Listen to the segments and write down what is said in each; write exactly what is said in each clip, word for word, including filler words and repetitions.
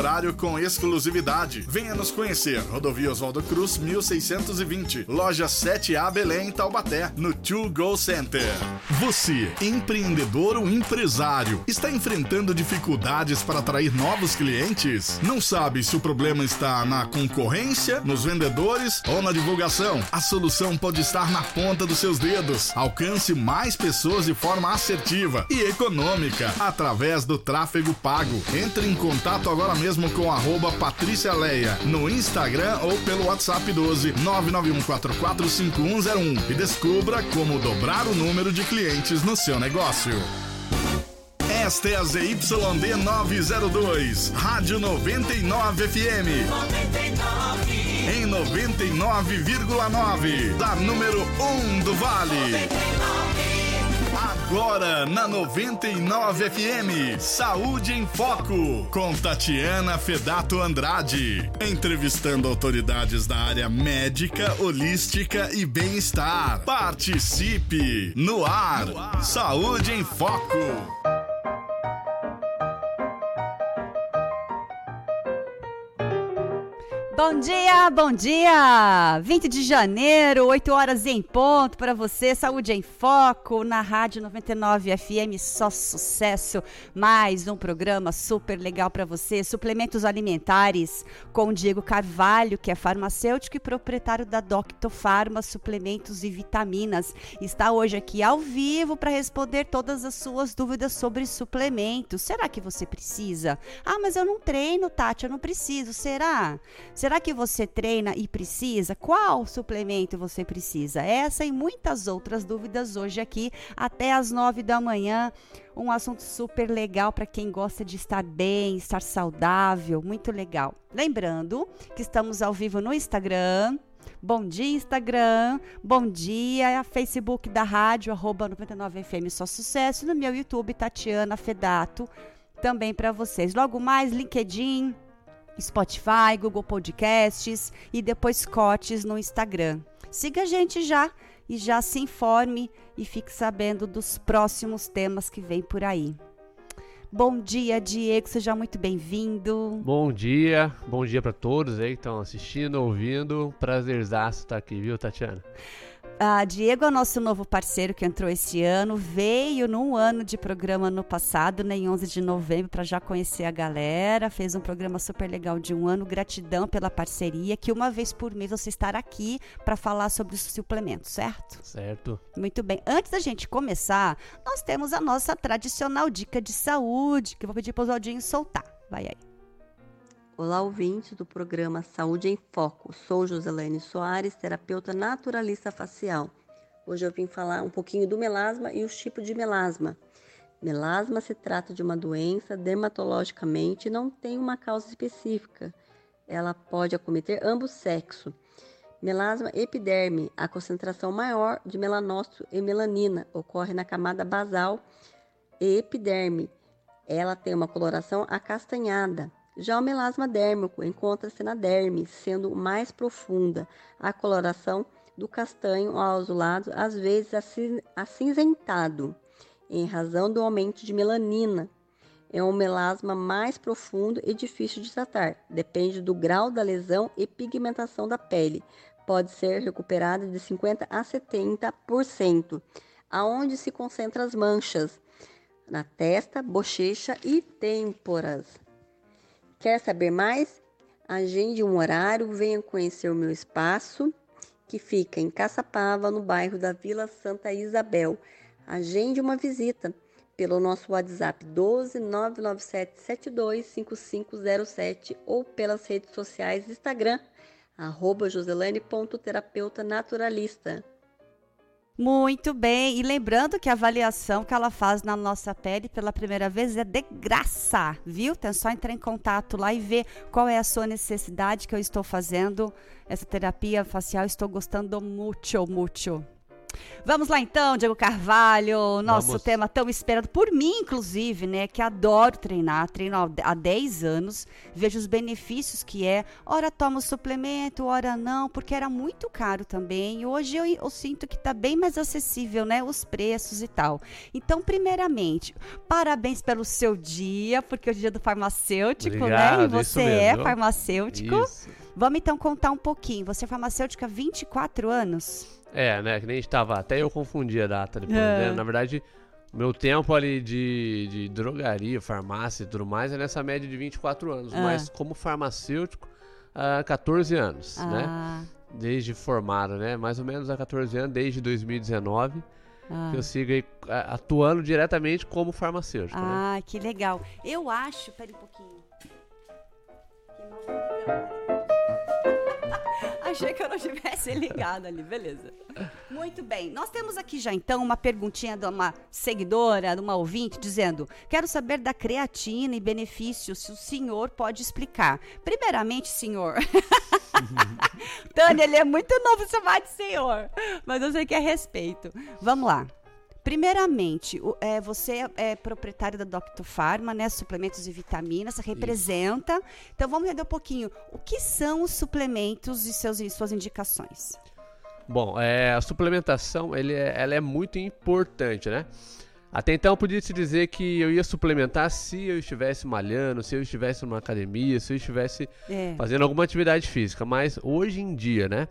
horário com exclusividade. Venha nos conhecer. Rodovia Oswaldo Cruz, mil seiscentos e vinte. Loja sete A Belém, Taubaté, no Two Go Center. Você, empreendedor ou empresário, está enfrentando dificuldades para atrair novos clientes? Não sabe se o problema está na concorrência, nos vendedores ou na divulgação? A solução pode estar na ponta dos seus dedos. Alcance mais pessoas de forma assertiva e econômica através do tráfego pago. Entre em contato agora mesmo com arroba Patrícia Leia no Instagram ou pelo WhatsApp doze nove nove um quatro quatro cinco um zero um e descubra como dobrar o número de clientes no seu negócio. Esta é a Z Y D nove zero dois, Rádio noventa e nove F M. noventa e nove Em noventa e nove vírgula nove, da número um do Vale. Agora na noventa e nove F M, Saúde em Foco, com Tatiana Fedato Andrade, entrevistando autoridades da área médica, holística e bem-estar. Participe no ar, Saúde em Foco. Bom dia, bom dia! vinte de janeiro, oito horas em ponto para você. Saúde em Foco na Rádio noventa e nove F M, só sucesso. Mais um programa super legal para você. Suplementos alimentares com o Diego Carvalho, que é farmacêutico e proprietário da Doctor Pharma, suplementos e vitaminas. Está hoje aqui ao vivo para responder todas as suas dúvidas sobre suplementos. Será que você precisa? Ah, mas eu não treino, Tati, eu não preciso. Será? Será? Será que você treina e precisa? Qual suplemento você precisa? Essa e muitas outras dúvidas hoje aqui até às nove da manhã. Um assunto super legal para quem gosta de estar bem, estar saudável, muito legal. Lembrando que estamos ao vivo no Instagram. Bom dia, Instagram, bom dia, Facebook da rádio, arroba noventa e nove F M, só sucesso. No meu YouTube, Tatiana Fedato, também para vocês. Logo mais, LinkedIn, Spotify, Google Podcasts e depois cortes no Instagram. Siga a gente já e já se informe e fique sabendo dos próximos temas que vem por aí. Bom dia, Diego, seja muito bem-vindo. Bom dia, bom dia para todos aí que estão assistindo, ouvindo. Prazerzaço estar aqui, viu, Tatiana? Ah, Diego é nosso novo parceiro que entrou esse ano, veio num ano de programa no passado, né, em onze de novembro, para já conhecer a galera, fez um programa super legal de um ano, gratidão pela parceria, que uma vez por mês você estará aqui para falar sobre os suplementos, certo? Certo. Muito bem, antes da gente começar, nós temos a nossa tradicional dica de saúde, que eu vou pedir para o Oswaldinho soltar, vai aí. Olá, ouvintes do programa Saúde em Foco. Sou Joselene Soares, terapeuta naturalista facial. Hoje eu vim falar um pouquinho do melasma e os tipos de melasma. Melasma se trata de uma doença dermatologicamente e não tem uma causa específica. Ela pode acometer ambos sexos. Melasma epiderme, a concentração maior de melanócito e melanina, ocorre na camada basal e epiderme. Ela tem uma coloração acastanhada. Já o melasma dérmico encontra-se na derme, sendo mais profunda, a coloração do castanho ao azulado, às vezes acinzentado, em razão do aumento de melanina. É um melasma mais profundo e difícil de tratar, depende do grau da lesão e pigmentação da pele. Pode ser recuperada de cinquenta por cento a setenta por cento, aonde se concentram as manchas, na testa, bochecha e têmporas. Quer saber mais? Agende um horário, venha conhecer o meu espaço, que fica em Caçapava, no bairro da Vila Santa Isabel. Agende uma visita pelo nosso WhatsApp doze nove nove sete sete dois cinco cinco zero sete ou pelas redes sociais Instagram, arroba joselane.terapeuta naturalista. Muito bem, e lembrando que a avaliação que ela faz na nossa pele pela primeira vez é de graça, viu? Então é só entrar em contato lá e ver qual é a sua necessidade, que eu estou fazendo essa terapia facial, estou gostando muito, muito. Vamos lá então, Diego Carvalho, nosso Vamos. tema tão esperado por mim, inclusive, né, que adoro treinar, treino há dez anos, vejo os benefícios que é, ora tomo o suplemento, ora não, porque era muito caro também, e hoje eu, eu sinto que está bem mais acessível, né, os preços e tal. Então, primeiramente, parabéns pelo seu dia, porque é o dia do farmacêutico, Obrigado, né, e você é farmacêutico. Isso. Vamos então contar um pouquinho, você é farmacêutica há vinte e quatro anos? É, né, que nem a gente tava, até eu confundi a data depois, é. né, na verdade, meu tempo ali de, de drogaria, farmácia e tudo mais é nessa média de vinte e quatro anos, é. mas como farmacêutico, há catorze anos, ah. né, desde formado, né, mais ou menos há catorze anos, desde dois mil e dezenove, ah. que eu sigo aí atuando diretamente como farmacêutico. Ah, né? Que legal, eu acho, pera um pouquinho, que não... Achei que eu não tivesse ligado ali, beleza. Muito bem, nós temos aqui já então uma perguntinha de uma seguidora, de uma ouvinte, dizendo: quero saber da creatina e benefícios, se o senhor pode explicar. Primeiramente, senhor... Tânia, ele é muito novo, você vai de senhor, mas eu sei que é respeito. Vamos lá. Primeiramente, o, é, você é proprietário da Doctor Pharma, né? Suplementos e vitaminas, representa. Isso. Então, vamos entender um pouquinho. O que são os suplementos e, seus, e suas indicações? Bom, é, a suplementação ele é, ela é muito importante, né? Até então, eu podia te dizer que eu ia suplementar se eu estivesse malhando, se eu estivesse numa academia, se eu estivesse é. fazendo alguma atividade física. Mas hoje em dia, né?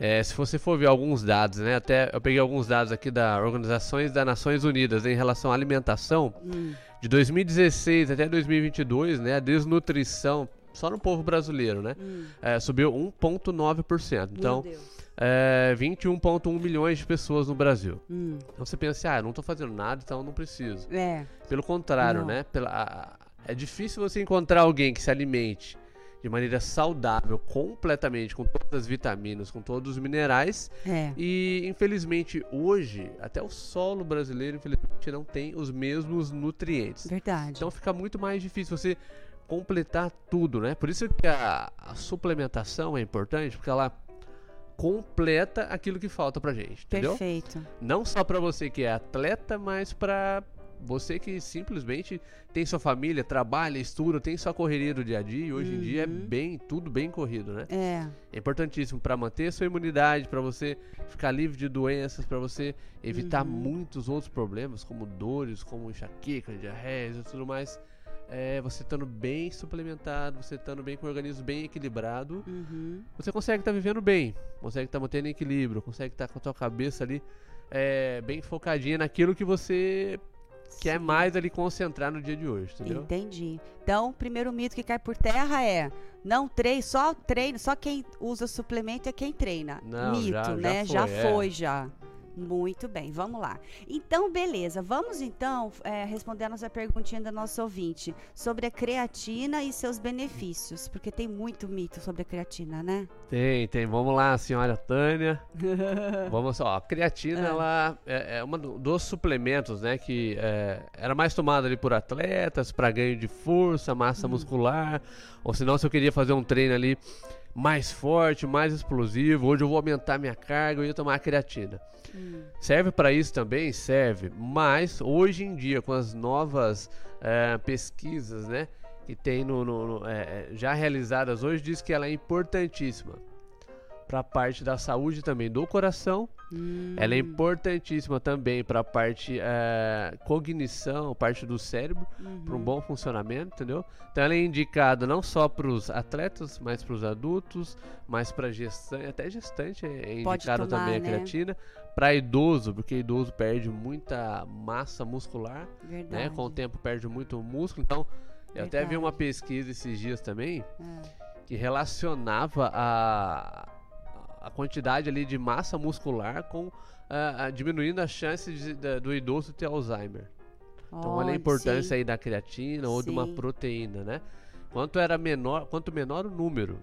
É, se você for ver alguns dados, né, até eu peguei alguns dados aqui da Organizações das Nações Unidas, né, em relação à alimentação, hum. de dois mil e dezesseis até dois mil e vinte e dois, né, a desnutrição, só no povo brasileiro, né, hum. é, subiu um vírgula nove por cento, então é, vinte e um vírgula um milhões de pessoas no Brasil. Hum. Então você pensa, ah, eu não estou fazendo nada, então não preciso. É. Pelo contrário, não. né, pela, a, é difícil você encontrar alguém que se alimente de maneira saudável, completamente, com todas as vitaminas, com todos os minerais. É. E, infelizmente, hoje, até o solo brasileiro, infelizmente, não tem os mesmos nutrientes. Verdade. Então, fica muito mais difícil você completar tudo, né? Por isso que a, a suplementação é importante, porque ela completa aquilo que falta pra gente, entendeu? Perfeito. Não só pra você que é atleta, mas pra... você que simplesmente tem sua família, trabalha, estuda, tem sua correria do dia a dia, e hoje uhum. em dia é bem, tudo bem corrido, né? É. É importantíssimo para manter sua imunidade, para você ficar livre de doenças, para você evitar uhum. muitos outros problemas, como dores, como enxaqueca, diarreias e tudo mais. É, você estando bem suplementado, você estando bem com o organismo bem equilibrado, uhum. você consegue estar tá vivendo bem, consegue estar tá mantendo equilíbrio, consegue estar tá com a sua cabeça ali é, bem focadinha naquilo que você... que é mais ali concentrar no dia de hoje, entendeu? Entendi. Então, o primeiro mito que cai por terra é não treino, só treino, só quem usa suplemento é quem treina. Não, mito, já, né? Já foi, já. Foi, é. já. Muito bem, vamos lá. Então, beleza. Vamos, então, é, responder a nossa perguntinha da nossa ouvinte sobre a creatina e seus benefícios, porque tem muito mito sobre a creatina, né? Tem, tem. Vamos lá, senhora Tânia. Vamos só. A creatina, é. ela é, é um dos suplementos, né, que é, era mais tomada ali por atletas, para ganho de força, massa hum. muscular, ou senão se eu queria fazer um treino ali mais forte, mais explosivo, hoje eu vou aumentar minha carga, eu ia tomar a creatina. Hum. Serve para isso também? Serve, mas hoje em dia, com as novas é, pesquisas, né, que tem no, no, no, é, já realizadas hoje, diz que ela é importantíssima para a parte da saúde também do coração, hum. ela é importantíssima também para a parte é, cognição, parte do cérebro, uhum. para um bom funcionamento, entendeu? Então ela é indicada não só para os atletas, mas para os adultos, mas para gestante, até gestante é indicada também a né? creatina, para idoso, porque idoso perde muita massa muscular, né? Com o tempo perde muito músculo, então eu Verdade. até vi uma pesquisa esses dias também, é. que relacionava a a quantidade ali de massa muscular com uh, diminuindo a chance de, de, do idoso ter Alzheimer. Oh, então olha a importância sim. aí da creatina ou sim. de uma proteína, né? Quanto era menor, quanto menor o número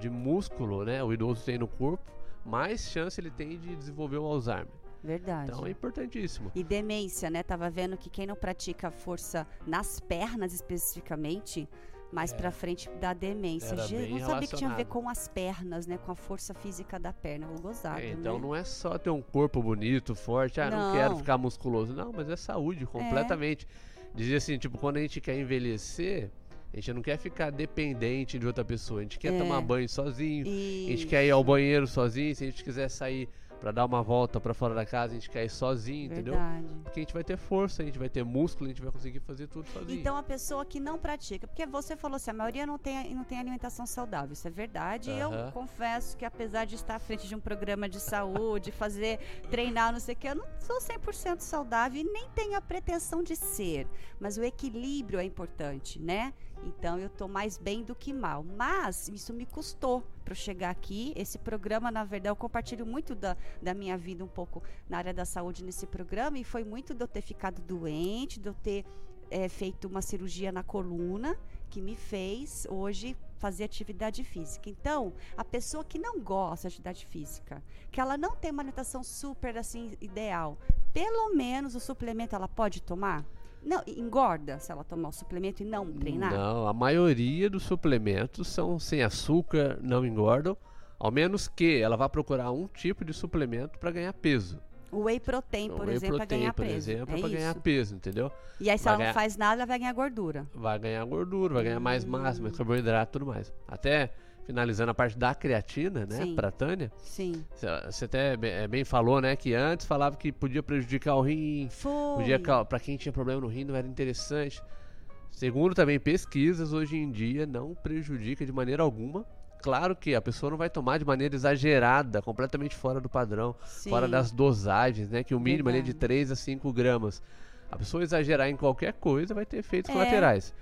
de músculo, né, o idoso tem no corpo, mais chance ele tem de desenvolver o Alzheimer. Verdade. Então é importantíssimo. E demência, né? Tava vendo que quem não pratica força nas pernas especificamente mais é. pra frente da demência. Era bem relacionado. Não sabia que tinha a ver com as pernas, né? Com a força física da perna, o gozado. É, então né? não é só ter um corpo bonito, forte, ah, não, não quero ficar musculoso. Não, mas é saúde, completamente. É. Dizia assim, tipo, quando a gente quer envelhecer, a gente não quer ficar dependente de outra pessoa. A gente quer é. tomar banho sozinho, Isso. a gente quer ir ao banheiro sozinho, se a gente quiser sair pra dar uma volta pra fora da casa, a gente quer ir sozinho, Verdade. entendeu? Porque a gente vai ter força, a gente vai ter músculo, a gente vai conseguir fazer tudo sozinho. Então a pessoa que não pratica, porque você falou assim, a maioria não tem, não tem alimentação saudável, isso é verdade, uh-huh. e eu confesso que apesar de estar à frente de um programa de saúde, fazer, treinar, não sei o que, eu não sou cem por cento saudável e nem tenho a pretensão de ser, mas o equilíbrio é importante, né? Então eu tô mais bem do que mal, mas isso me custou para eu chegar aqui. Esse programa, na verdade, eu compartilho muito da, da minha vida um pouco na área da saúde nesse programa, e foi muito de eu ter ficado doente, de eu ter é, feito uma cirurgia na coluna, que me fez hoje fazer atividade física. Então, a pessoa que não gosta de atividade física, que ela não tem uma alimentação super assim ideal, pelo menos o suplemento ela pode tomar? Não, engorda se ela tomar o suplemento e não treinar? Não, a maioria dos suplementos são sem açúcar, não engordam, ao menos que ela vá procurar um tipo de suplemento para ganhar peso. O whey protein, por whey exemplo, para ganhar por peso. Exemplo, é para ganhar peso, entendeu? E aí, se vai ela ganhar... não faz nada, ela vai ganhar gordura. Vai ganhar gordura, vai ganhar mais hum. massa, mais carboidrato e tudo mais. Até finalizando a parte da creatina, né, para Tânia? Sim. Você até bem falou, né, que antes falava que podia prejudicar o rim. Foi. Para quem tinha problema no rim, não era interessante. Segundo também pesquisas, hoje em dia não prejudica de maneira alguma. Claro que a pessoa não vai tomar de maneira exagerada, completamente fora do padrão, Sim. fora das dosagens, né? Que o mínimo ali é de três a cinco gramas. A pessoa exagerar em qualquer coisa vai ter efeitos é. colaterais.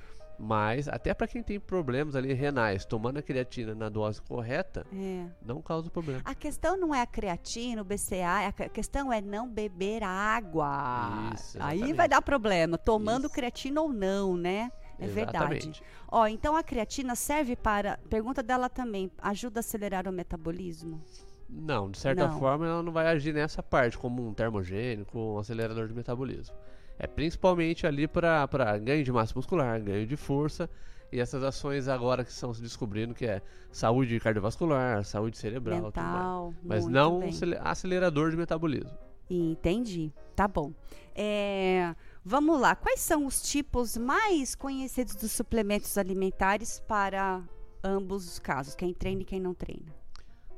Mas até para quem tem problemas ali renais, tomando a creatina na dose correta, é. não causa problema. A questão não é a creatina, o B C A A, a questão é não beber água. Isso, aí vai dar problema, tomando Isso. creatina ou não, né? É Exatamente. verdade. Ó, então a creatina serve para... Pergunta dela também, ajuda a acelerar o metabolismo? Não, de certa não. forma ela não vai agir nessa parte, como um termogênico, um acelerador de metabolismo. É principalmente ali para ganho de massa muscular, ganho de força, e essas ações agora que estão se descobrindo, que é saúde cardiovascular, saúde cerebral, mental, tudo mais. Mas não bem. Um acelerador de metabolismo. Entendi, tá bom. É... Vamos lá, quais são os tipos mais conhecidos dos suplementos alimentares para ambos os casos, quem treina e quem não treina?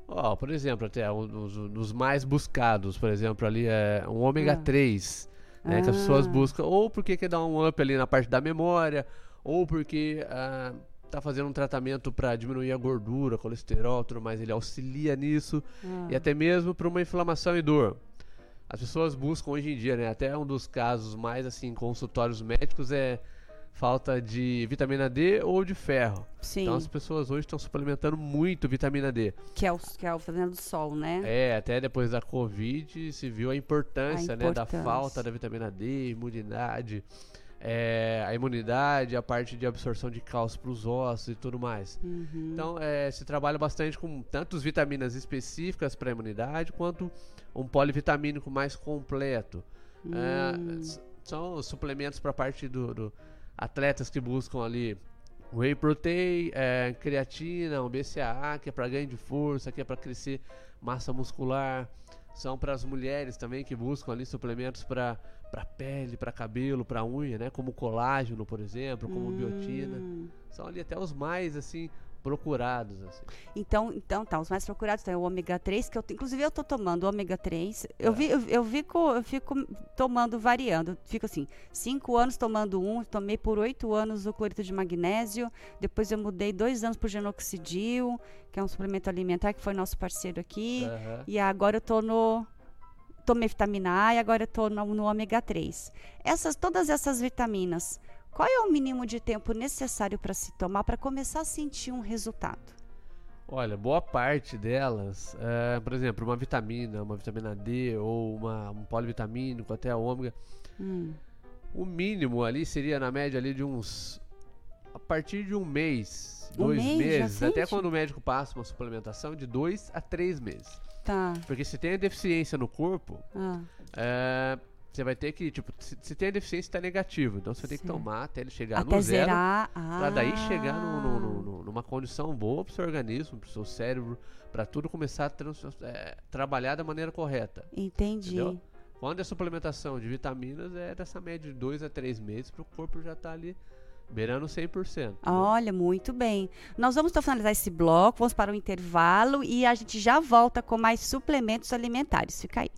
Oh, por exemplo, até um dos mais buscados, por exemplo, ali é um ômega ah. três, né, ah. que as pessoas buscam, ou porque quer dar um up ali na parte da memória, ou porque ah, tá fazendo um tratamento para diminuir a gordura, colesterol, tudo mais, ele auxilia nisso, ah. e até mesmo para uma inflamação e dor. As pessoas buscam hoje em dia, né? Até um dos casos mais, assim, consultórios médicos é falta de vitamina D ou de ferro. Sim. Então as pessoas hoje estão suplementando muito vitamina D. Que é o que é o vitamina do sol, né? É, até depois da Covid se viu a importância, a importância. né? Da falta da vitamina D, imunidade, é, a imunidade, a parte de absorção de cálcio para os ossos e tudo mais. Uhum. Então é, se trabalha bastante com tantas vitaminas específicas para a imunidade, quanto... um polivitamínico mais completo. Hum. É, são suplementos para a parte do, do atletas que buscam ali whey protein, é, creatina, um B C A A, que é para ganho de força, que é para crescer massa muscular. São para as mulheres também que buscam ali suplementos para para pele, para cabelo, para unha, né? Como colágeno, por exemplo, como hum. biotina. São ali até os mais assim procurados. Assim. Então, então, tá, os mais procurados é o ômega três, que eu, inclusive eu tô tomando o ômega três, é. eu, vi, eu, eu, fico, eu fico tomando, variando, fico assim, cinco anos tomando um, tomei por oito anos o cloreto de magnésio, depois eu mudei dois anos pro genoxidil, que é um suplemento alimentar, que foi nosso parceiro aqui, uhum. e agora eu tô no... tomei vitamina A e agora eu tô no, no ômega três. Essas, todas essas vitaminas... Qual é o mínimo de tempo necessário para se tomar para começar a sentir um resultado? Olha, boa parte delas, é, por exemplo, uma vitamina, uma vitamina D ou uma, um polivitamínico, até a ômega, hum. o mínimo ali seria na média ali de uns, a partir de um mês, um dois mês, meses, até quando o médico passa uma suplementação de dois a três meses. Tá. Porque se tem a deficiência no corpo, ah. é, Você vai ter que, tipo, se, se tem a deficiência, está negativo. Então, você vai ter que tomar até ele chegar até no zero. Ah. Para daí chegar no, no, no, no, numa condição boa para o seu organismo, para o seu cérebro, para tudo começar a trans, é, trabalhar da maneira correta. Entendi. Entendeu? Quando é suplementação de vitaminas, é dessa média de dois a três meses para o corpo já estar tá ali beirando cem por cento. Olha, muito bem. Nós vamos então finalizar esse bloco, vamos para o intervalo e a gente já volta com mais suplementos alimentares. Fica aí.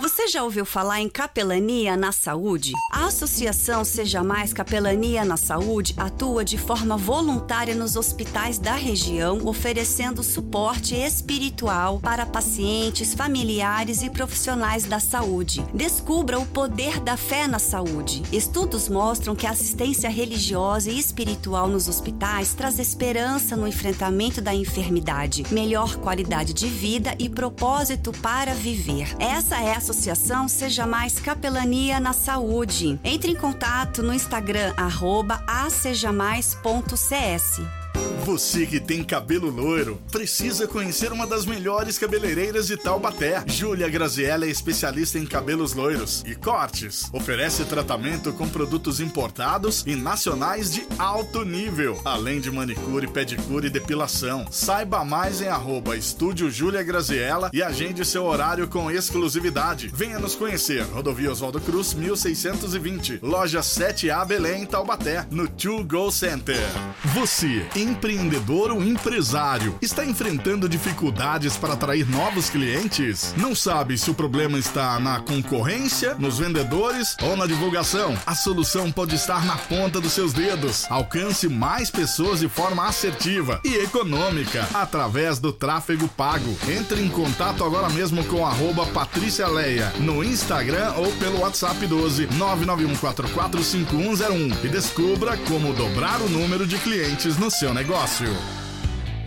Você já ouviu falar em capelania na saúde? A Associação Seja Mais Capelania na Saúde atua de forma voluntária nos hospitais da região, oferecendo suporte espiritual para pacientes, familiares e profissionais da saúde. Descubra o poder da fé na saúde. Estudos mostram que a assistência religiosa e espiritual nos hospitais traz esperança no enfrentamento da enfermidade, melhor qualidade de vida e propósito para viver. Essa é a Associação Seja Mais Capelania na Saúde. Entre em contato no Instagram, arroba a seja mais ponto c s. Você que tem cabelo loiro, precisa conhecer uma das melhores cabeleireiras de Taubaté. Júlia Graziella é especialista em cabelos loiros e cortes. Oferece tratamento com produtos importados e nacionais de alto nível, além de manicure, pedicure e depilação. Saiba mais em arroba Estúdio Júlia Graziella e agende seu horário com exclusividade. Venha nos conhecer. Rodovia Oswaldo Cruz, mil seiscentos e vinte. Loja sete A Belém, Taubaté, no Two Go Center. Você, empreendedor ou empresário, está enfrentando dificuldades para atrair novos clientes? Não sabe se o problema está na concorrência, nos vendedores ou na divulgação? A solução pode estar na ponta dos seus dedos. Alcance mais pessoas de forma assertiva e econômica através do tráfego pago. Entre em contato agora mesmo com arroba Patrícia Leia no Instagram ou pelo WhatsApp doze nove nove um quatro quatro cinco um zero um e descubra como dobrar o número de clientes no seu negócio.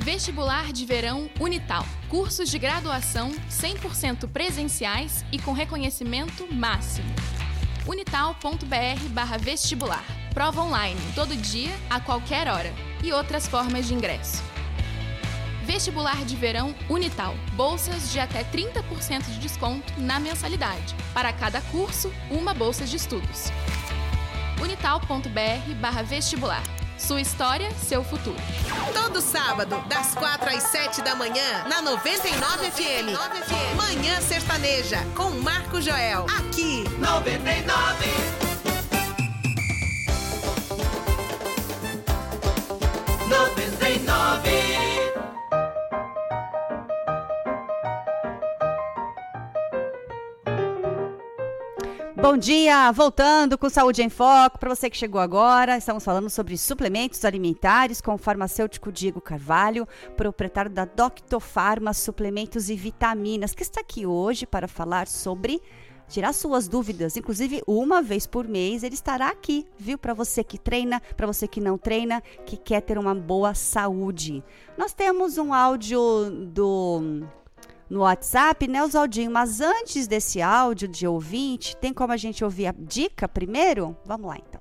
Vestibular de Verão Unital. Cursos de graduação cem por cento presenciais e com reconhecimento máximo. unital.br barra vestibular. Prova online, todo dia, a qualquer hora. E outras formas de ingresso. Vestibular de Verão Unital. Bolsas de até trinta por cento de desconto na mensalidade. Para cada curso, uma bolsa de estudos. unital.br barra vestibular. Sua história, seu futuro. Todo sábado, das quatro às sete da manhã, na noventa e nove F M. noventa e nove F M. Manhã Sertaneja, com Marco Joel. Aqui, noventa e nove. noventa e nove. Bom dia, voltando com Saúde em Foco. Para você que chegou agora, estamos falando sobre suplementos alimentares com o farmacêutico Diego Carvalho, proprietário da Doctor Pharma Suplementos e Vitaminas, que está aqui hoje para falar sobre tirar suas dúvidas. Inclusive, uma vez por mês ele estará aqui, viu? Para você que treina, para você que não treina, que quer ter uma boa saúde. Nós temos um áudio do... no WhatsApp, né, Oswaldinho? Mas antes desse áudio de ouvinte, tem como a gente ouvir a dica primeiro? Vamos lá, então.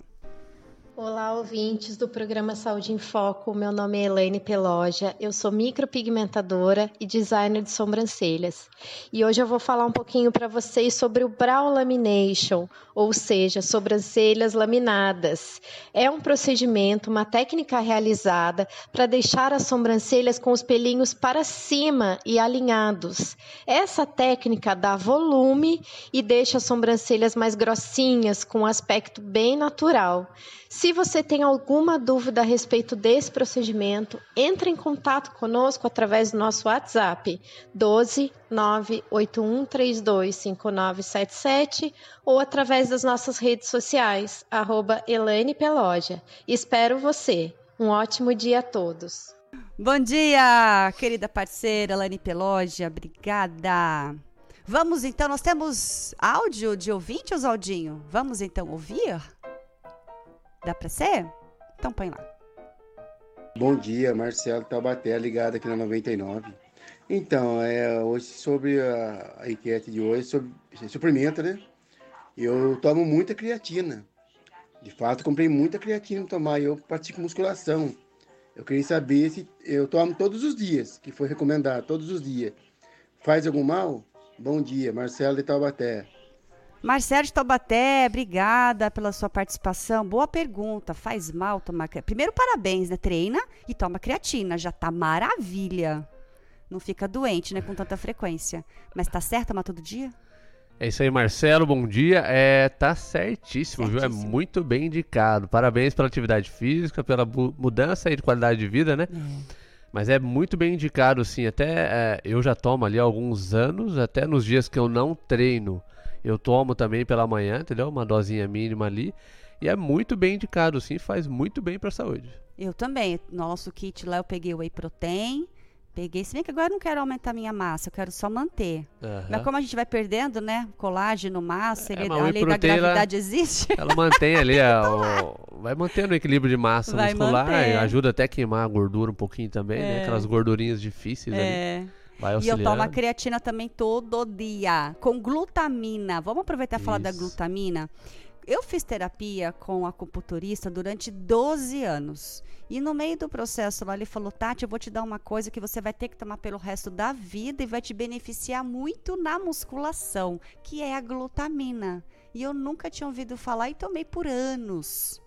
Olá, ouvintes do programa Saúde em Foco. Meu nome é Elaine Peloggia, eu sou micropigmentadora e designer de sobrancelhas. E hoje eu vou falar um pouquinho para vocês sobre o brow lamination, ou seja, sobrancelhas laminadas. É um procedimento, uma técnica realizada para deixar as sobrancelhas com os pelinhos para cima e alinhados. Essa técnica dá volume e deixa as sobrancelhas mais grossinhas, com um aspecto bem natural. Se você tem alguma dúvida a respeito desse procedimento, entre em contato conosco através do nosso WhatsApp doze nove oito um três dois cinco nove sete sete ou através das nossas redes sociais, arroba Elaine Peloggia. Espero você. Um ótimo dia a todos. Bom dia, querida parceira Elaine Peloggia. Obrigada. Vamos então, nós temos áudio de ouvinte, Oswaldinho? Vamos então ouvir? Dá pra ser? Então põe lá. Bom dia, Marcelo Taubaté, ligado aqui na noventa e nove. Então, é, hoje sobre a, a enquete de hoje, sobre suplemento, né? Eu tomo muita creatina. De fato, comprei muita creatina para tomar e eu pratico musculação. Eu queria saber se eu tomo todos os dias, que foi recomendado, todos os dias. Faz algum mal? Bom dia, Marcelo de Taubaté. Marcelo de Taubaté, obrigada pela sua participação. Boa pergunta. Faz mal tomar creatina? Primeiro, parabéns, né? Treina e toma creatina. Já tá maravilha. Não fica doente, né? Com tanta frequência. Mas tá certo tomar todo dia? É isso aí, Marcelo. Bom dia. É, tá certíssimo, certíssimo, viu? É muito bem indicado. Parabéns pela atividade física, pela mudança aí de qualidade de vida, né? É. Mas é muito bem indicado, sim. Até é, eu já tomo ali há alguns anos, até nos dias que eu não treino. Eu tomo também pela manhã, entendeu? Uma dosinha mínima ali. E é muito bem indicado, sim. Faz muito bem para a saúde. Eu também. Nosso kit lá eu peguei o Whey Protein. Peguei. Se bem que agora eu não quero aumentar minha massa. Eu quero só manter. Uhum. Mas como a gente vai perdendo, né? Colágeno, massa. É, ele, a lei da gravidade ela, existe. Ela mantém ali. a, o, vai mantendo o equilíbrio de massa vai muscular. Manter. Ajuda até a queimar a gordura um pouquinho também, é. né? Aquelas gordurinhas difíceis é. ali. E eu tomo a creatina também todo dia, com glutamina. Vamos aproveitar e falar da glutamina? Eu fiz terapia com acupunturista durante doze anos. E no meio do processo lá, ele falou, Tati, eu vou te dar uma coisa que você vai ter que tomar pelo resto da vida e vai te beneficiar muito na musculação, que é a glutamina. E eu nunca tinha ouvido falar e tomei por anos.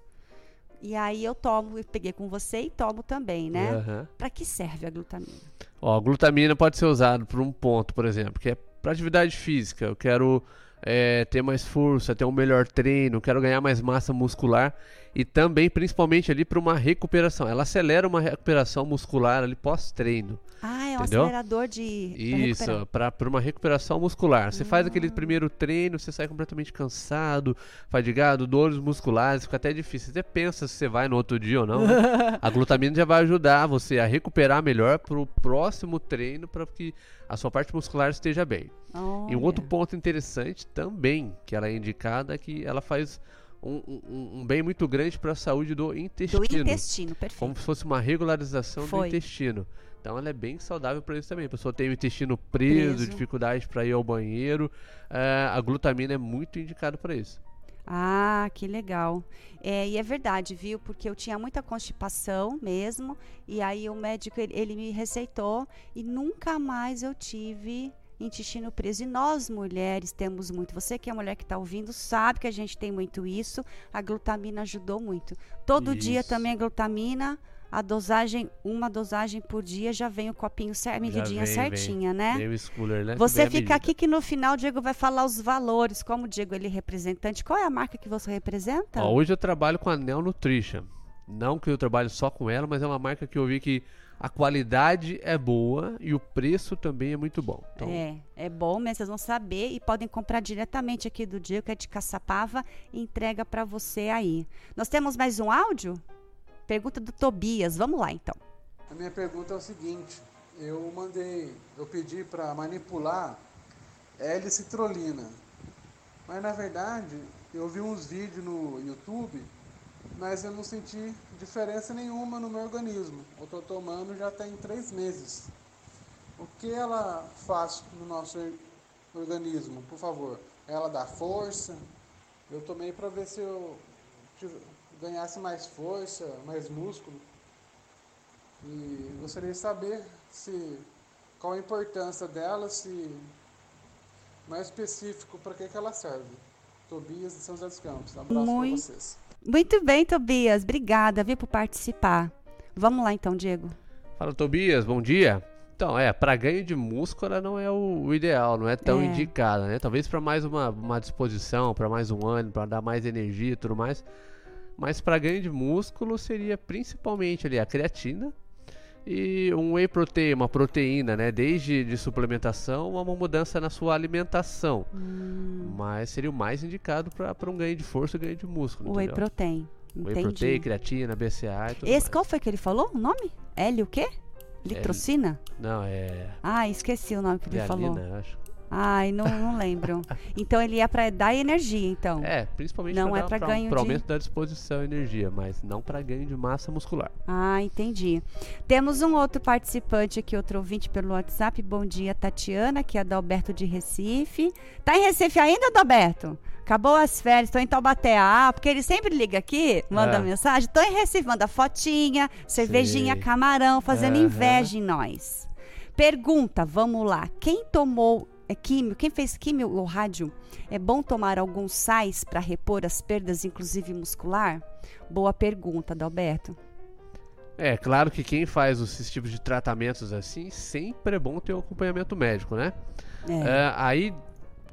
E aí eu tomo, eu peguei com você e tomo também, né? Uhum. Para que serve a glutamina? Ó, a glutamina pode ser usada por um ponto, por exemplo, que é para atividade física. Eu quero é, ter mais força, ter um melhor treino, quero ganhar mais massa muscular e também, principalmente ali, para uma recuperação. Ela acelera uma recuperação muscular ali pós-treino. Ah, é um entendeu? acelerador de... Isso, para uma recuperação muscular. Você hum. faz aquele primeiro treino, você sai completamente cansado, fadigado, dores musculares, fica até difícil. Você pensa se você vai no outro dia ou não, né? A glutamina já vai ajudar você a recuperar melhor para o próximo treino, para que a sua parte muscular esteja bem. Olha. E um outro ponto interessante também, que ela é indicada, é que ela faz... Um, um, um bem muito grande para a saúde do intestino. Do intestino, perfeito. Como se fosse uma regularização Foi. do intestino. Então ela é bem saudável para isso também. A pessoa tem o intestino preso, preso. dificuldade para ir ao banheiro. Uh, a glutamina é muito indicada para isso. Ah, que legal. É, e é verdade, viu? Porque eu tinha muita constipação mesmo. E aí o médico, ele, ele me receitou e nunca mais eu tive... intestino preso, e nós mulheres temos muito, você que é mulher que está ouvindo sabe que a gente tem muito isso. A glutamina ajudou muito, todo isso. dia também a glutamina, a dosagem, uma dosagem por dia, já vem o copinho, a medidinha vem, certinha, vem. né? Deu schooler, né? Você bem fica aqui que no final o Diego vai falar os valores, como o Diego ele é representante, qual é a marca que você representa? Ó, hoje eu trabalho com a Neo Nutrition, não que eu trabalho só com ela, mas é uma marca que eu vi que a qualidade é boa e o preço também é muito bom. Então... É, é bom, mas vocês vão saber e podem comprar diretamente aqui do Diego, que é de Caçapava, e entrega para você aí. Nós temos mais um áudio? Pergunta do Tobias, vamos lá então. A minha pergunta é o seguinte, eu mandei, eu pedi para manipular L-citrulina, mas na verdade eu vi uns vídeos no YouTube, mas eu não senti diferença nenhuma no meu organismo. Eu estou tomando já tem três meses. O que ela faz no nosso organismo, por favor? Ela dá força? Eu tomei para ver se eu ganhasse mais força, mais músculo. E gostaria de saber se, qual a importância dela, se mais específico, para que, que ela serve. Tobias de São José dos Campos. Um abraço para vocês. Muito bem, Tobias. Obrigada, viu, por participar. Vamos lá, então, Diego. Fala, Tobias. Bom dia. Então, é, para ganho de músculo, ela não é o, o ideal, não é tão é. indicada, né? Talvez para mais uma, uma disposição, para mais um ânimo, para dar mais energia e tudo mais. Mas para ganho de músculo seria principalmente ali a creatina e um whey protein, uma proteína, né? Desde de suplementação a uma mudança na sua alimentação. Hum. Mas seria o mais indicado para um ganho de força e ganho de músculo. O whey protein. Entendi. Whey protein, creatina, B C A A e tudo Esse mais. Qual foi que ele falou? O nome? L o quê? Litrocina? L... Não, é... Ah, esqueci o nome que ele Realina, falou. Eu acho. Ai, não, não lembro. Então ele é para dar energia, então. É, principalmente não pra é para ganho pra aumento de... da disposição e energia, mas não para ganho de massa muscular. Ah, entendi. Temos um outro participante aqui, outro ouvinte pelo WhatsApp. Bom dia, Tatiana, que é da Adalberto de Recife. Tá em Recife ainda, Adalberto? acabou as férias, tô em Taubaté, ah, porque ele sempre liga aqui, manda ah. mensagem, tô em Recife, manda fotinha, cervejinha, sim, camarão, fazendo uhum. inveja em nós. Pergunta, vamos lá, quem tomou é, químio, quem fez químio ou rádio, é bom tomar alguns sais para repor as perdas, inclusive muscular? Boa pergunta, Adalberto. É, claro que quem faz esses tipos de tratamentos assim, sempre é bom ter um acompanhamento médico, né? É. É, aí,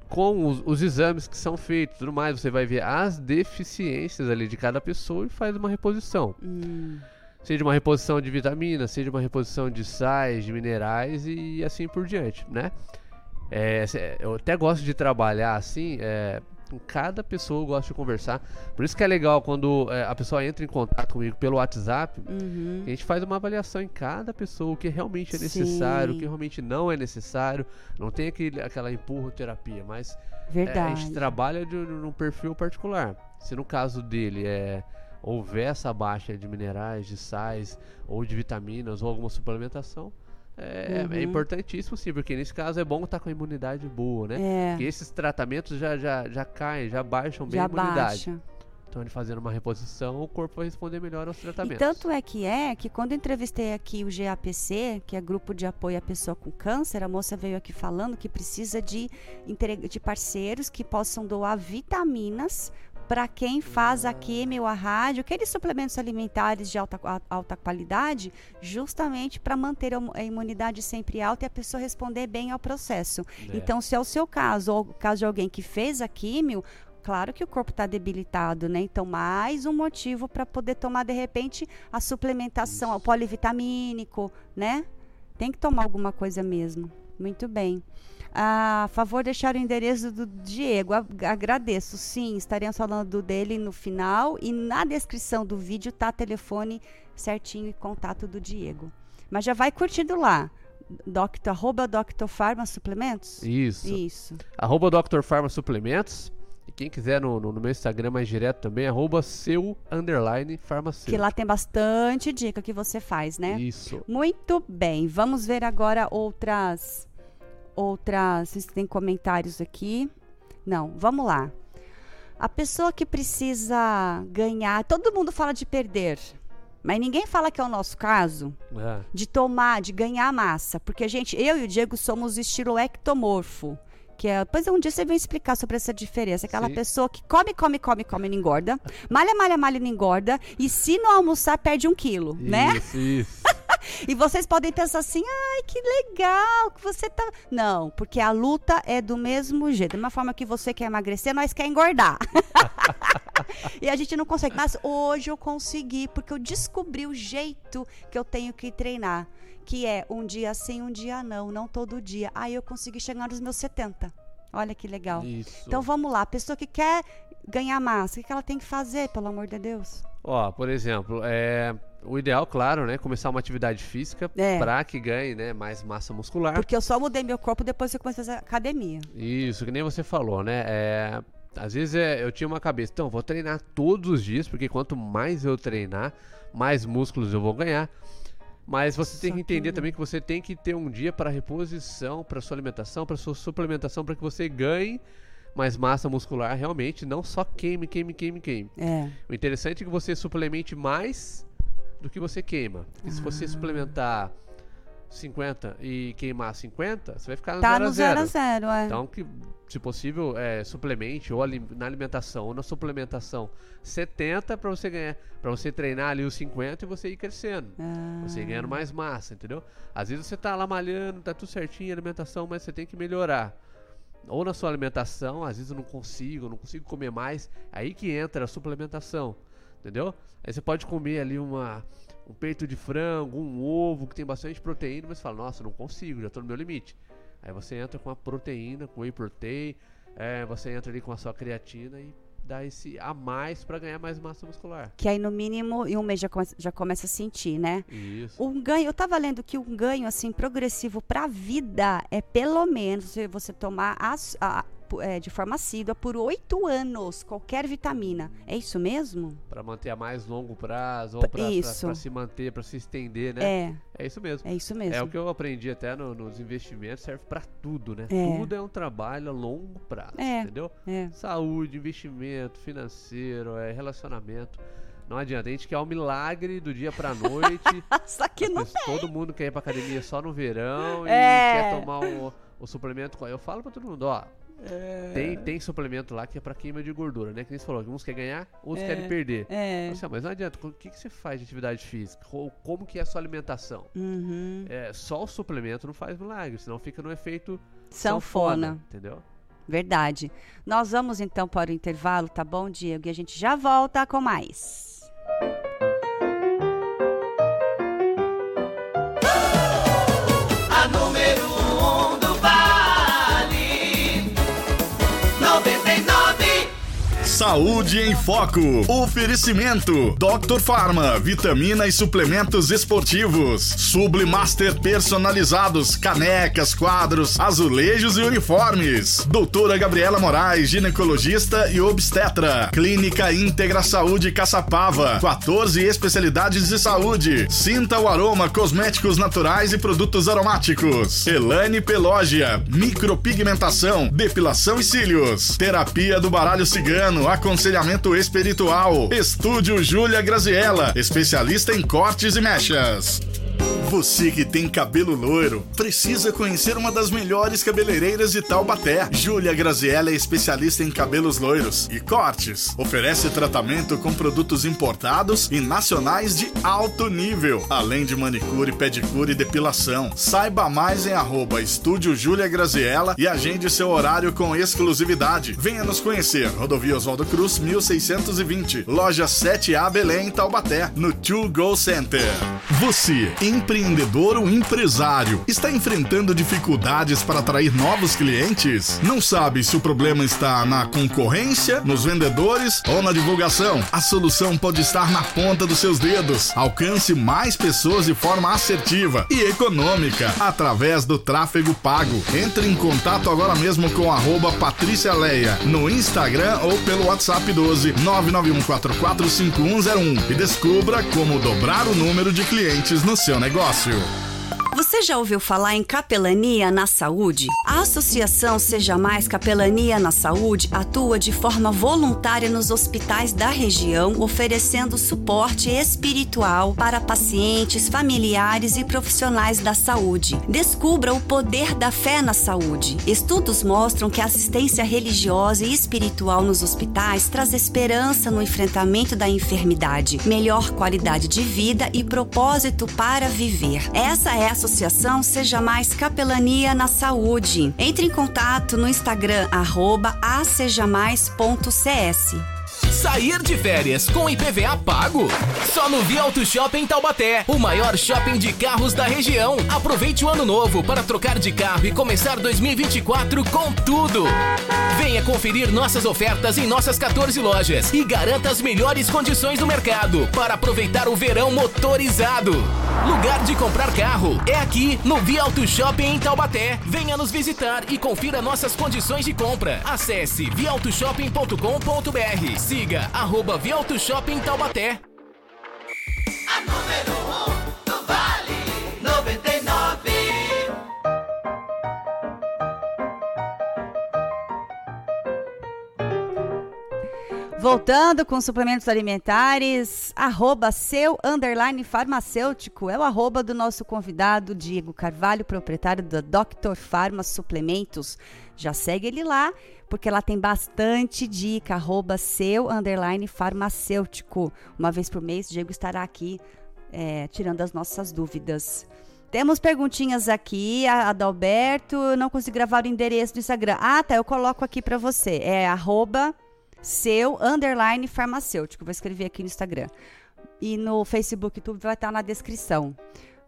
com os, os exames que são feitos e tudo mais, você vai ver as deficiências ali de cada pessoa e faz uma reposição. Hum. Seja uma reposição de vitaminas, seja uma reposição de sais, de minerais e assim por diante, né? É, eu até gosto de trabalhar assim... É, cada pessoa gosta de conversar. Por isso que é legal quando é, a pessoa entra em contato comigo pelo WhatsApp, uhum. a gente faz uma avaliação em cada pessoa, o que realmente é necessário, sim, o que realmente não é necessário. Não tem aquele, aquela empurroterapia, mas é, a gente trabalha de, num perfil particular. Se no caso dele é, houver essa baixa de minerais, de sais, ou de vitaminas, ou alguma suplementação, É, uhum. é importantíssimo, sim, porque nesse caso é bom estar com a imunidade boa, né? É. Porque esses tratamentos já, já, já caem, já baixam bem já a imunidade. Baixa. Então, ele fazendo uma reposição, o corpo vai responder melhor aos tratamentos. E tanto é que é que quando eu entrevistei aqui o G A P C, que é Grupo de Apoio à Pessoa com Câncer, a moça veio aqui falando que precisa de, de parceiros que possam doar vitaminas para quem faz a químio, a rádio, aqueles suplementos alimentares de alta, alta qualidade, justamente para manter a imunidade sempre alta e a pessoa responder bem ao processo. É. Então, se é o seu caso, ou o caso de alguém que fez a químio, claro que o corpo está debilitado, né? Então, mais um motivo para poder tomar, de repente, a suplementação, isso, o polivitamínico, né? Tem que tomar alguma coisa mesmo. Muito bem. A ah, favor, deixar o endereço do Diego. Agradeço, sim. Estaremos falando dele no final. E na descrição do vídeo tá telefone certinho e contato do Diego. Mas já vai curtindo lá. Doctor, arroba Doctor Pharma Suplementos? Isso. Isso. Arroba Doctor Pharma Suplementos. E quem quiser no, no, no meu Instagram mais direto também, arroba seu underline farmacêutico. Que lá tem bastante dica que você faz, né? Isso. Muito bem. Vamos ver agora outras... Outras, vocês têm comentários aqui? Não, vamos lá. A pessoa que precisa ganhar, todo mundo fala de perder, mas ninguém fala que é o nosso caso, é. de tomar, de ganhar massa, porque a gente, eu e o Diego somos estilo ectomorfo, que é, depois um dia você vem explicar sobre essa diferença, aquela sim, pessoa que come, come, come, come e não engorda, malha, malha, malha e não engorda, e se não almoçar perde um quilo, isso, né? Isso, isso. E vocês podem pensar assim, ai, que legal que você tá... Não, porque a luta é do mesmo jeito. Da mesma forma que você quer emagrecer, nós quer engordar. E a gente não consegue. Mas hoje eu consegui, porque eu descobri o jeito que eu tenho que treinar. Que é um dia sim, um dia não, não todo dia. Aí eu consegui chegar nos meus setenta. Olha que legal. Isso. Então vamos lá, a pessoa que quer ganhar massa, o que ela tem que fazer, pelo amor de Deus? Ó, por exemplo, é... o ideal, claro, né? Começar uma atividade física é. para que ganhe, né, mais massa muscular. Porque eu só mudei meu corpo depois que eu comecei a fazer academia. Isso, que nem você falou, né? É, às vezes é, eu tinha uma cabeça, então, vou treinar todos os dias, porque quanto mais eu treinar, mais músculos eu vou ganhar. Mas você tem que entender também que você tem que ter um dia para reposição, para sua alimentação, para sua suplementação, para que você ganhe mais massa muscular realmente, não só queime, queime, queime, queime. É. O interessante é que você suplemente mais do que você queima. E ah. se você suplementar cinquenta e queimar cinquenta, você vai ficar no zero a zero. Tá no zero a zero, é. Então, que, se possível, é, suplemente ou ali, na alimentação ou na suplementação setenta para você ganhar, para você treinar ali os cinquenta e você ir crescendo. Ah. Você ir ganhando mais massa, entendeu? Às vezes você tá lá malhando, tá tudo certinho, alimentação, mas você tem que melhorar. Ou na sua alimentação, às vezes eu não consigo, eu não consigo comer mais, aí que entra a suplementação. Entendeu? Aí você pode comer ali uma, um peito de frango, um ovo, que tem bastante proteína, mas você fala, nossa, não consigo, já estou no meu limite. Aí você entra com a proteína, com o whey protein, é, você entra ali com a sua creatina e dá esse a mais para ganhar mais massa muscular. Que aí no mínimo, em um mês já começa, já começa a sentir, né? Isso. Um ganho, eu estava lendo que um ganho assim progressivo para a vida é pelo menos você, você tomar... As, a, é, de forma assídua por oito anos qualquer vitamina. É isso mesmo? Para manter a mais longo prazo, ou para se manter, para se estender, né? É. É isso mesmo. É isso mesmo. É o que eu aprendi até no, nos investimentos, serve para tudo, né? É. Tudo é um trabalho a longo prazo, é. entendeu? É. Saúde, investimento, financeiro, é, relacionamento. Não adianta, a gente quer um milagre do dia pra noite. Só que não tem. Todo mundo quer ir pra academia só no verão é. e quer tomar o, o suplemento. Eu falo pra todo mundo, ó, é. tem, tem suplemento lá que é pra queima de gordura, né? Que nem você falou, uns querem ganhar, outros é. querem perder. É. Mas, mas não adianta, o que, que você faz de atividade física? Como que é a sua alimentação? Uhum. É, só o suplemento não faz milagre, senão fica no efeito sanfona, sanfona entendeu? Verdade. Nós vamos então para o intervalo, tá bom, Diego? E a gente já volta com mais. A número um do Vale noventa e nove. Saúde em Foco. Oferecimento Doctor Pharma, vitamina e suplementos esportivos. Sublimaster Personalizados, canecas, quadros, azulejos e uniformes. Doutora Gabriela Moraes, ginecologista e obstetra. Clínica Íntegra Saúde Caçapava, quatorze especialidades de saúde. Sinta o Aroma, cosméticos naturais e produtos aromáticos. Elaine Peloggia, micropigmentação, depilação e cílios. Terapia do baralho cigano, aconselhamento espiritual. Estúdio Júlia Graziella, especialista em cortes e mechas. Você que tem cabelo loiro, precisa conhecer uma das melhores cabeleireiras de Taubaté. Júlia Graziella é especialista em cabelos loiros e cortes. Oferece tratamento com produtos importados e nacionais de alto nível, além de manicure, pedicure e depilação. Saiba mais em arroba Estúdio Júlia Graziella e agende seu horário com exclusividade. Venha nos conhecer. Rodovia Oswaldo Cruz, mil seiscentos e vinte. Loja sete A Belém, Taubaté, no Two Go Center. Você, empreendedor Empreendedor ou empresário, está enfrentando dificuldades para atrair novos clientes? Não sabe se o problema está na concorrência, nos vendedores ou na divulgação? A solução pode estar na ponta dos seus dedos. Alcance mais pessoas de forma assertiva e econômica através do tráfego pago. Entre em contato agora mesmo com arroba Patrícia Leia no Instagram ou pelo WhatsApp doze nove nove um quatro quatro cinco um zero um e descubra como dobrar o número de clientes no seu negócio. Você já ouviu falar em capelania na saúde? A Associação Seja Mais Capelania na Saúde atua de forma voluntária nos hospitais da região, oferecendo suporte espiritual para pacientes, familiares e profissionais da saúde. Descubra o poder da fé na saúde. Estudos mostram que a assistência religiosa e espiritual nos hospitais traz esperança no enfrentamento da enfermidade, melhor qualidade de vida e propósito para viver. Essa é a Associação Seja Mais Capelania na Saúde. Entre em contato no Instagram, arroba a seja mais ponto c s. Sair de férias com I P V A pago? Só no Vi Auto Shopping Taubaté, o maior shopping de carros da região. Aproveite o ano novo para trocar de carro e começar dois mil e vinte e quatro com tudo. Venha conferir nossas ofertas em nossas quatorze lojas e garanta as melhores condições do mercado para aproveitar o verão motorizado. Lugar de comprar carro é aqui no Vi Auto Shopping em Taubaté. Venha nos visitar e confira nossas condições de compra. Acesse vi auto shopping ponto com ponto b r. Siga arroba Vi Auto Shopping Taubaté. A número um do Vale noventa e nove. Voltando com suplementos alimentares, arroba seu underline farmacêutico. É o arroba do nosso convidado Diego Carvalho, proprietário da Doctor Pharma Suplementos. Já segue ele lá, porque lá tem bastante dica, arroba seu underline farmacêutico. Uma vez por mês, Diego estará aqui é, tirando as nossas dúvidas. Temos perguntinhas aqui, a, a do Alberto, não consegui gravar o endereço do Instagram. Ah, tá, eu coloco aqui para você, é arroba seu underline farmacêutico, vou escrever aqui no Instagram. E no Facebook e YouTube vai estar na descrição.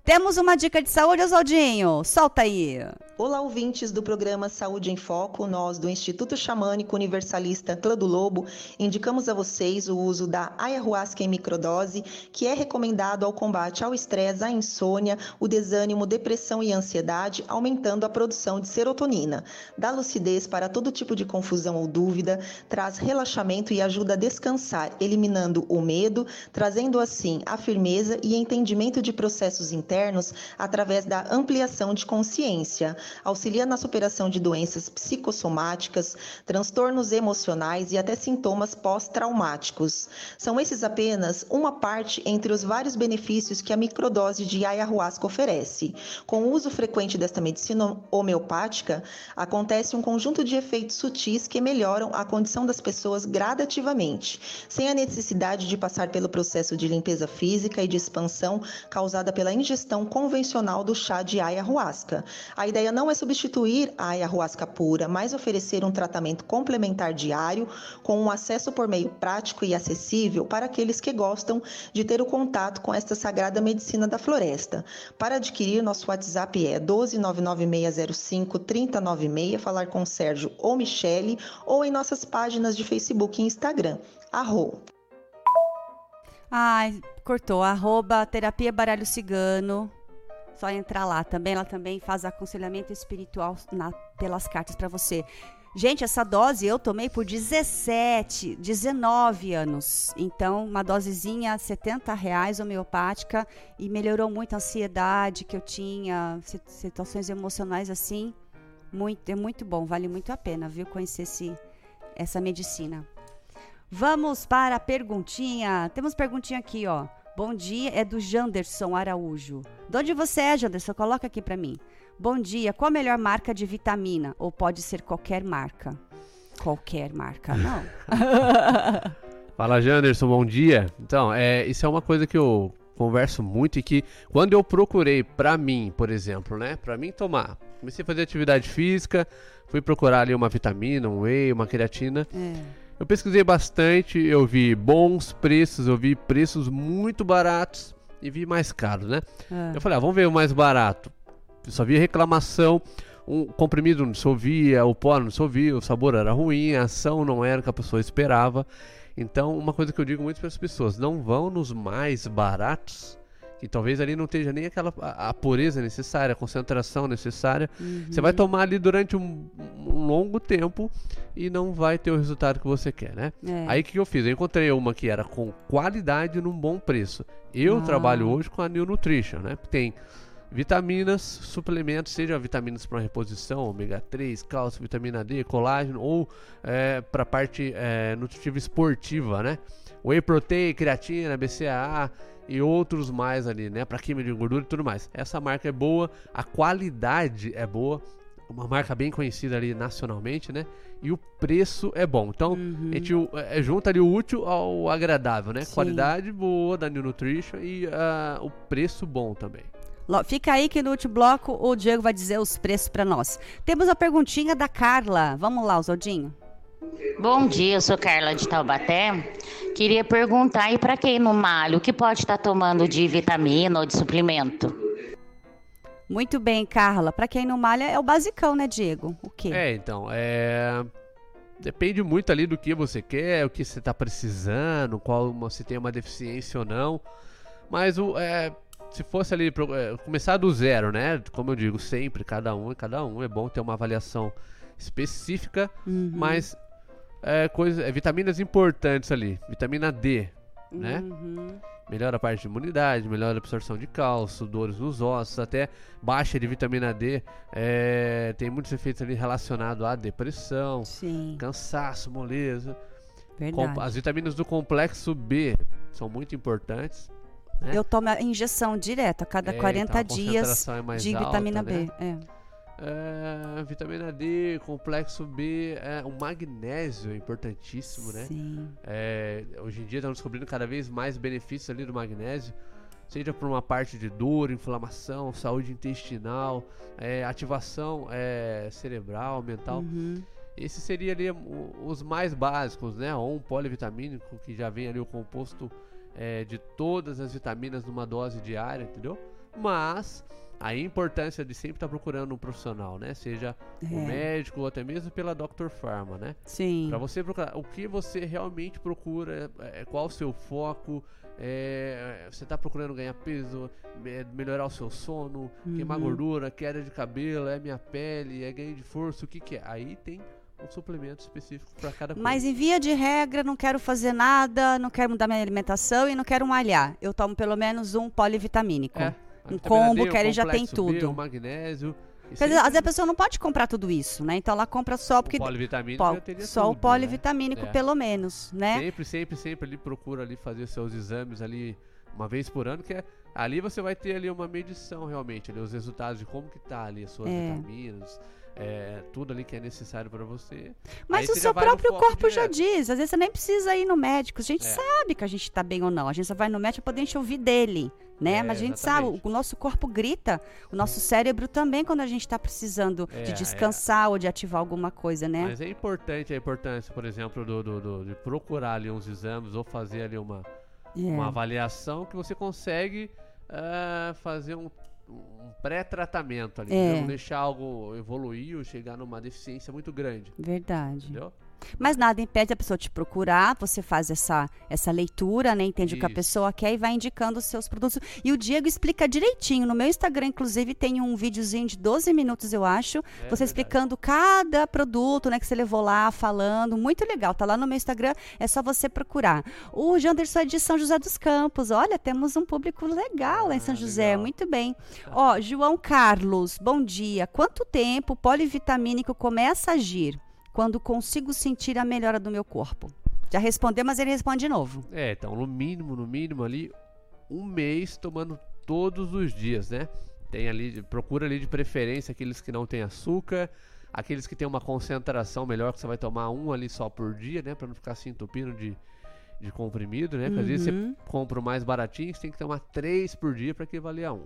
Temos uma dica de saúde, Oswaldinho. Solta aí. Olá, ouvintes do programa Saúde em Foco. Nós, do Instituto Xamânico Universalista Clã do Lobo, indicamos a vocês o uso da ayahuasca em microdose, que é recomendado ao combate ao estresse, à insônia, o desânimo, depressão e ansiedade, aumentando a produção de serotonina. Dá lucidez para todo tipo de confusão ou dúvida, traz relaxamento e ajuda a descansar, eliminando o medo, trazendo assim a firmeza e entendimento de processos internos através da ampliação de consciência, auxilia na superação de doenças psicossomáticas, transtornos emocionais e até sintomas pós-traumáticos. São esses apenas uma parte entre os vários benefícios que a microdose de ayahuasca oferece. Com o uso frequente desta medicina homeopática, acontece um conjunto de efeitos sutis que melhoram a condição das pessoas gradativamente, sem a necessidade de passar pelo processo de limpeza física e de expansão causada pela ingestão convencional do chá de ayahuasca. A ideia não é substituir a ayahuasca pura, mas oferecer um tratamento complementar diário, com um acesso por meio prático e acessível para aqueles que gostam de ter o contato com esta sagrada medicina da floresta. Para adquirir, nosso WhatsApp é um dois nove nove seis zero cinco três zero nove seis, falar com Sérgio ou Michele, ou em nossas páginas de Facebook e Instagram. Arro! Ai, cortou, arroba terapia baralho cigano, só entrar lá também, ela também faz aconselhamento espiritual na, pelas cartas para você. Gente, essa dose eu tomei por dezessete, dezenove anos, então uma dosezinha setenta reais homeopática e melhorou muito a ansiedade que eu tinha, situações emocionais assim, muito, é muito bom, vale muito a pena, viu, conhecer esse, essa medicina. Vamos para a perguntinha. Temos perguntinha aqui, ó. Bom dia, é do Janderson Araújo. De onde você é, Janderson? Coloca aqui para mim. Bom dia, qual a melhor marca de vitamina? Ou pode ser qualquer marca? Qualquer marca, não. Fala, Janderson, bom dia. Então, é, isso é uma coisa que eu converso muito e que quando eu procurei para mim, por exemplo, né? Para mim tomar. Comecei a fazer atividade física, fui procurar ali uma vitamina, um whey, uma creatina. É... Eu pesquisei bastante, eu vi bons preços, eu vi preços muito baratos e vi mais caros, né? É. Eu falei, ah, vamos ver o mais barato. Eu só via reclamação, o comprimido não dissolvia, o pó não dissolvia, o sabor era ruim, a ação não era o que a pessoa esperava. Então, uma coisa que eu digo muito para as pessoas, não vão nos mais baratos, que talvez ali não esteja nem aquela a, a pureza necessária, a concentração necessária. Uhum. Você vai tomar ali durante um, um longo tempo e não vai ter o resultado que você quer, né? É. Aí o que eu fiz? Eu encontrei uma que era com qualidade e num bom preço. Eu ah. trabalho hoje com a Neo Nutrition, né? Tem vitaminas, suplementos, seja vitaminas para reposição, ômega três, cálcio, vitamina D, colágeno, ou é, para a parte é, nutritiva esportiva, né? Whey protein, creatina, B C A A e outros mais ali, né? Para queima de gordura e tudo mais. Essa marca é boa, a qualidade é boa, uma marca bem conhecida ali nacionalmente, né? E o preço é bom. Então, uhum. a gente é, junta ali o útil ao agradável, né? Sim. Qualidade boa da Neo Nutrition e uh, o preço bom também. Fica aí que no último bloco o Diego vai dizer os preços para nós. Temos a perguntinha da Carla. Vamos lá, Oswaldinho. Bom dia, eu sou Carla de Taubaté. Queria perguntar aí para quem no malho, o que pode estar tomando de vitamina ou de suplemento? Muito bem, Carla. Para quem não malha é o basicão, né, Diego? O quê? É, então, é... depende muito ali do que você quer, o que você está precisando, qual se tem uma deficiência ou não. Mas o... É... se fosse ali, começar do zero, né? Como eu digo, sempre, cada um e cada um. É bom ter uma avaliação específica, uhum. mas é, coisa, é, vitaminas importantes ali. Vitamina D, uhum. né? Melhora a parte de imunidade, melhora a absorção de cálcio, dores nos ossos, até baixa de vitamina D. É, tem muitos efeitos ali relacionados à depressão, Sim. cansaço, moleza. Com, as vitaminas do complexo B são muito importantes. Né? Eu tomo a injeção direto, a cada é, quarenta então, a dias é mais de alta, vitamina B. Né? É. É, vitamina D, complexo B, é, o magnésio é importantíssimo, né? Sim. É, hoje em dia estamos descobrindo cada vez mais benefícios ali do magnésio, seja por uma parte de dor, inflamação, saúde intestinal, é, ativação é, cerebral, mental. Uhum. Esse seria ali os mais básicos, né? Ou um polivitamínico que já vem ali o composto... É, de todas as vitaminas numa dose diária, entendeu? mas a importância de sempre estar procurando um profissional, né? Seja é. um médico ou até mesmo pela Doctor Pharma, né? Sim. Para você procurar o que você realmente procura, qual o seu foco, é, você está procurando ganhar peso, é, melhorar o seu sono, uhum. queimar gordura, queda de cabelo, é minha pele, é ganho de força, o que que é? Aí tem um suplemento específico para cada coisa. Mas em via de regra, não quero fazer nada, não quero mudar minha alimentação e não quero malhar. Eu tomo pelo menos um polivitamínico. É. Um combo, que ele já tem tudo. B, magnésio. Às vezes a pessoa não pode comprar tudo isso, né? Então ela compra só porque o polivitamínico po- teria só tudo, o polivitamínico, né? Pelo é. menos, né? Sempre, sempre, sempre ele procura ali fazer seus exames ali uma vez por ano, que é, ali você vai ter ali uma medição realmente, ali, os resultados de como que tá ali as suas é. vitaminas. É, tudo ali que é necessário para você. Mas aí o seu próprio corpo já diz. Às vezes você nem precisa ir no médico. A gente é. sabe que a gente tá bem ou não. A gente só vai no médico para poder gente ouvir dele, né? É, Mas a gente exatamente. sabe, o nosso corpo grita. O nosso cérebro também, quando a gente tá precisando é, de descansar é. ou de ativar alguma coisa, né? Mas é importante a importância, por exemplo, do, do, do, de procurar ali uns exames ou fazer ali uma, é. uma avaliação que você consegue uh, fazer um um pré-tratamento ali, é. não deixar algo evoluir ou chegar numa deficiência muito grande. Verdade. Entendeu? Mas nada impede a pessoa te procurar, você faz essa, essa leitura, né? Entende Isso. o que a pessoa quer e vai indicando os seus produtos. E o Diego explica direitinho. No meu Instagram, inclusive, tem um videozinho de doze minutos, eu acho, é você verdade. explicando cada produto, né, que você levou lá, falando. Muito legal. Tá lá no meu Instagram, é só você procurar. O Janderson é de São José dos Campos. Olha, temos um público legal lá em São ah, José. Legal. Muito bem. Ó, João Carlos, bom dia. Quanto tempo o polivitamínico começa a agir? Quando consigo sentir a melhora do meu corpo. Já respondeu, mas ele responde de novo. É, então, no mínimo, no mínimo ali, um mês tomando todos os dias, né? Tem ali, procura ali de preferência aqueles que não têm açúcar, aqueles que têm uma concentração melhor, que você vai tomar um ali só por dia, né? Pra não ficar se entupindo de, de comprimido, né? Porque uhum. às vezes você compra o mais baratinho, você tem que tomar três por dia pra que valia um.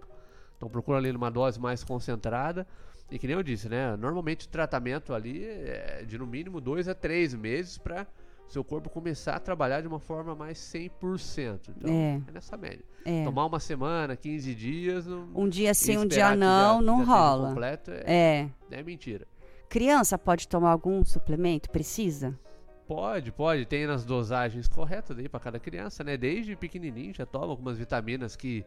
Então procura ali uma dose mais concentrada. E que nem eu disse, né? Normalmente o tratamento ali é de no mínimo dois a três meses para seu corpo começar a trabalhar de uma forma mais cem por cento. Então, é, é nessa média. É. Tomar uma semana, quinze dias... Não, um dia sim, um dia não, já, não rola. Completo é, é. é mentira. Criança pode tomar algum suplemento? Precisa? Pode, pode. Tem nas dosagens corretas aí para cada criança, né? Desde pequenininho já toma algumas vitaminas que...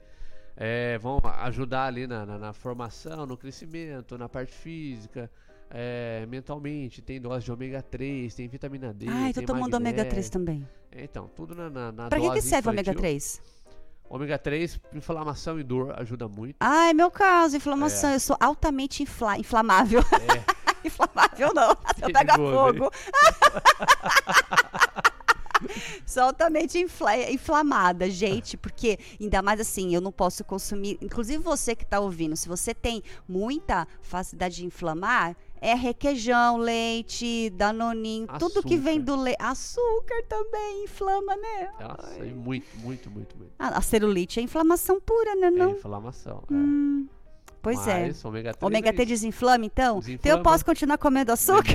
É, vão ajudar ali na, na, na formação, no crescimento, na parte física, é, mentalmente. Tem dose de ômega três, tem vitamina D. Ah, eu tô tomando ômega três também. É, então, tudo na, na, na pra dose. Pra que serve o ômega três? Ômega três, inflamação e dor, ajuda muito. Ah, é meu caso, inflamação. É. Eu sou altamente infla- inflamável. É. Inflamável não, eu pego fogo. Sou altamente infla- inflamada, gente, porque ainda mais assim, eu não posso consumir, inclusive você que está ouvindo, se você tem muita facilidade de inflamar, é requeijão, leite, danoninho, açúcar. Tudo que vem do leite, açúcar também inflama, né? Nossa, é muito, muito, muito, muito. A, a celulite é inflamação pura, né? Não? É inflamação, hum, é. Pois Mas, é. Isso, ômega três, ômega três é desinflama, então? Desinflama. Então eu posso continuar comendo açúcar?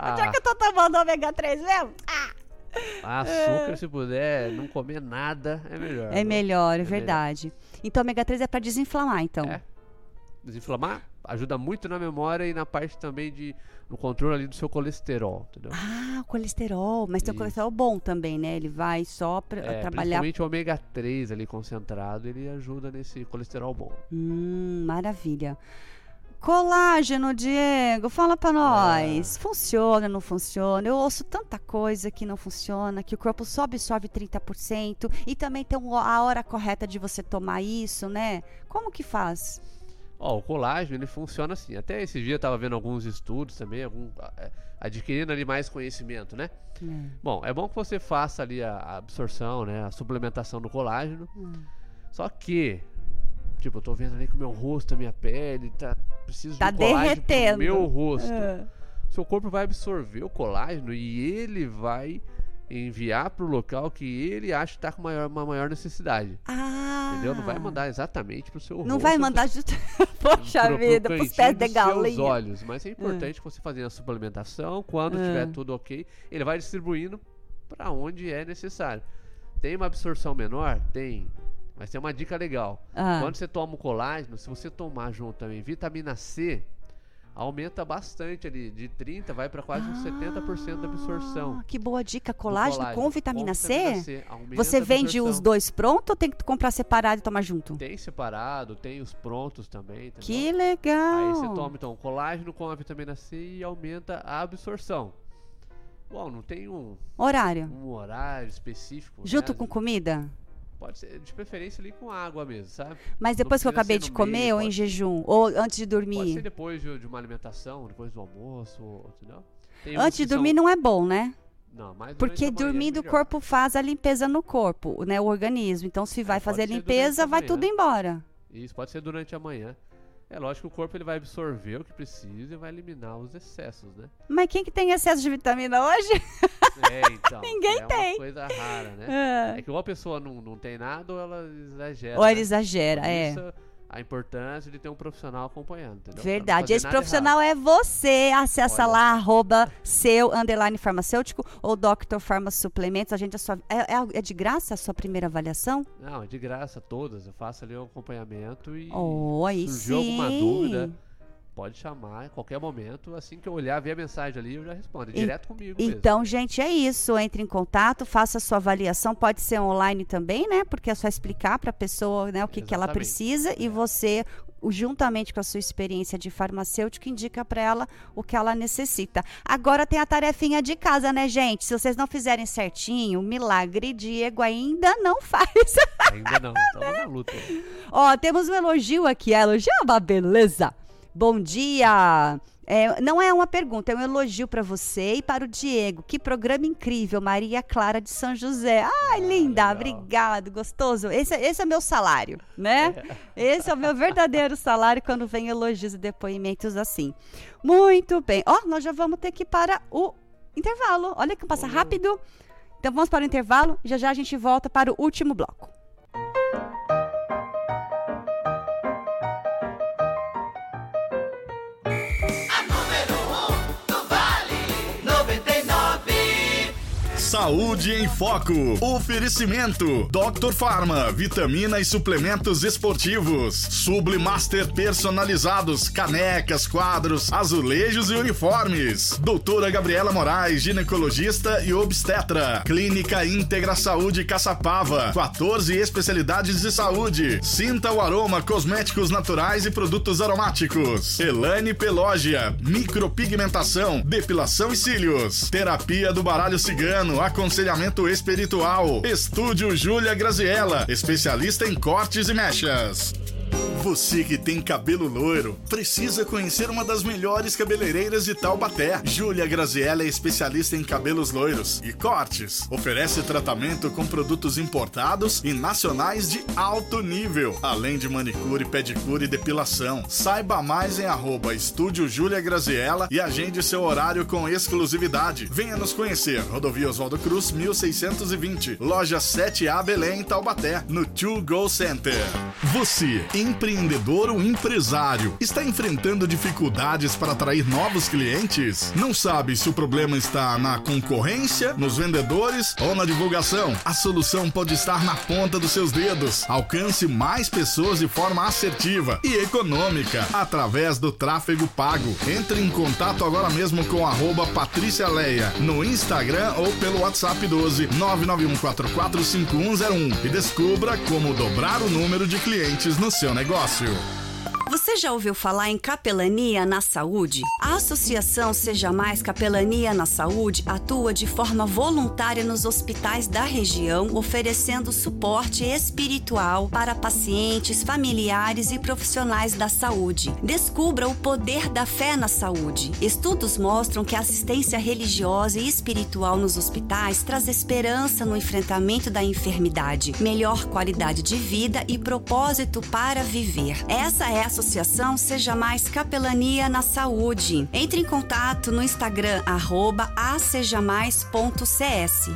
Ah. Já que eu tô tomando ômega três mesmo? Ah. Açúcar, é. se puder, não comer nada, é melhor. É melhor, é, é verdade. Melhor. Então, ômega três é pra desinflamar, então. É. Desinflamar ajuda muito na memória e na parte também de no controle ali do seu colesterol, entendeu? Ah, o colesterol. Mas tem o colesterol bom também, né? Ele vai só pra é, trabalhar... Principalmente o ômega três ali concentrado, ele ajuda nesse colesterol bom. Hum, maravilha. Colágeno, Diego, fala pra nós. Ah. Funciona, não funciona? Eu ouço tanta coisa que não funciona, que o corpo só absorve trinta por cento e também tem a hora correta de você tomar isso, né? Como que faz? Ó, o colágeno, ele funciona assim. Até esse dia eu tava vendo alguns estudos também, algum, adquirindo ali mais conhecimento, né? Hum. Bom, é bom que você faça ali a, a absorção, né? A suplementação do colágeno. Hum. Só que... Tipo, eu tô vendo ali que o meu rosto, a minha pele, tá, preciso tá de colágeno pro meu rosto. É. Seu corpo vai absorver o colágeno e ele vai enviar pro local que ele acha que tá com maior, uma maior necessidade. Ah. Entendeu? Não vai mandar exatamente pro seu não rosto. Não vai mandar... Pro, poxa pro, vida, pro pros pés da galinha. Seus olhos. Mas é importante é. você fazer a suplementação. Quando é. tiver tudo ok, ele vai distribuindo pra onde é necessário. Tem uma absorção menor? Tem... Mas tem uma dica legal. Ah. Quando você toma o colágeno, se você tomar junto também vitamina C, aumenta bastante ali, de trinta por cento vai para quase ah, uns setenta por cento da absorção. Que boa dica, colágeno, colágeno com vitamina com C? Vitamina C você vende os dois prontos ou tem que comprar separado e tomar junto? Tem separado, tem os prontos também. Entendeu? Que legal! Aí você toma então colágeno com a vitamina C e aumenta a absorção. Bom, não tem um horário, um horário específico. Junto né? com comida? Pode ser, de preferência ali com água mesmo, sabe? Mas depois que eu acabei de comer meio, ou em jejum? Ou antes de dormir? Pode ser depois de, de uma alimentação, depois do almoço, ou, entendeu? Tem antes de dormir são... não é bom, né? Não, mas porque dormindo é o corpo faz a limpeza no corpo, né? O organismo. Então, se vai é, fazer a limpeza, vai tudo embora. Isso, pode ser durante a manhã. É lógico que o corpo ele vai absorver o que precisa e vai eliminar os excessos, né? Mas quem que tem excesso de vitamina hoje? É, então. Ninguém é tem. É uma coisa rara, né? É, é que ou a pessoa não, não tem nada ou ela exagera. Ou ela exagera, né? é. Isso, a importância de ter um profissional acompanhando, entendeu? Verdade. Esse profissional errado. É você. Acessa Olha. lá, arroba seu, underline farmacêutico ou Doctor Pharma Suplementos. A gente é, só, é, é de graça a sua primeira avaliação? Não, é de graça todas. Eu faço ali o um acompanhamento e oh, se surgiu alguma dúvida, pode chamar em qualquer momento. Assim que eu olhar, ver a mensagem ali, eu já respondo. É direto e, comigo mesmo. Então, gente, é isso. Entre em contato, faça a sua avaliação. Pode ser online também, né? Porque é só explicar para a pessoa, né, o que, que ela precisa. É. E você, juntamente com a sua experiência de farmacêutico, indica para ela o que ela necessita. Agora tem a tarefinha de casa, né, gente? Se vocês não fizerem certinho, milagre Diego ainda não faz. Ainda não. Estamos né? na luta. Ó, temos um elogio aqui. A elogio é uma beleza. Bom dia! É, não é uma pergunta, é um elogio para você e para o Diego. Que programa incrível, Maria Clara de São José. Ai, ah, linda, legal. Obrigado, gostoso. Esse, esse é meu salário, né? É. Esse é o meu verdadeiro salário quando vem elogios e depoimentos assim. Muito bem. Ó, oh, nós já vamos ter que ir para o intervalo. Olha que passa rápido. Então vamos para o intervalo. Já já a gente volta para o último bloco. Saúde em Foco. Oferecimento. Doctor Pharma, vitamina e suplementos esportivos. Sublimaster Personalizados, canecas, quadros, azulejos e uniformes. Doutora Gabriela Moraes, ginecologista e obstetra. Clínica Íntegra Saúde Caçapava. quatorze especialidades de saúde. Sinta o Aroma, cosméticos naturais e produtos aromáticos. Elaine Peloggia, micropigmentação, depilação e cílios. Terapia do baralho cigano. Aconselhamento espiritual. Estúdio Júlia Graziella, especialista em cortes e mechas. Você que tem cabelo loiro, precisa conhecer uma das melhores cabeleireiras de Taubaté. Júlia Graziella é especialista em cabelos loiros e cortes. Oferece tratamento com produtos importados e nacionais de alto nível, além de manicure, pedicure e depilação. Saiba mais em arroba Estúdio Júlia Graziella e agende seu horário com exclusividade. Venha nos conhecer. Rodovia Oswaldo Cruz, mil seiscentos e vinte. Loja sete A Belém, Taubaté, no Two Go Center. Você, empreendedor ou empresário, está enfrentando dificuldades para atrair novos clientes? Não sabe se o problema está na concorrência, nos vendedores ou na divulgação? A solução pode estar na ponta dos seus dedos. Alcance mais pessoas de forma assertiva e econômica através do tráfego pago. Entre em contato agora mesmo com arroba Patrícia Leia no Instagram ou pelo WhatsApp doze nove nove um quatro quatro cinco um zero um e descubra como dobrar o número de clientes no seu negócio. Você já ouviu falar em capelania na saúde? A Associação Seja Mais Capelania na Saúde atua de forma voluntária nos hospitais da região, oferecendo suporte espiritual para pacientes, familiares e profissionais da saúde. Descubra o poder da fé na saúde. Estudos mostram que a assistência religiosa e espiritual nos hospitais traz esperança no enfrentamento da enfermidade, melhor qualidade de vida e propósito para viver. Essa é a Associação Seja Mais Capelania na Saúde. Entre em contato no Instagram arroba a seja mais ponto c s.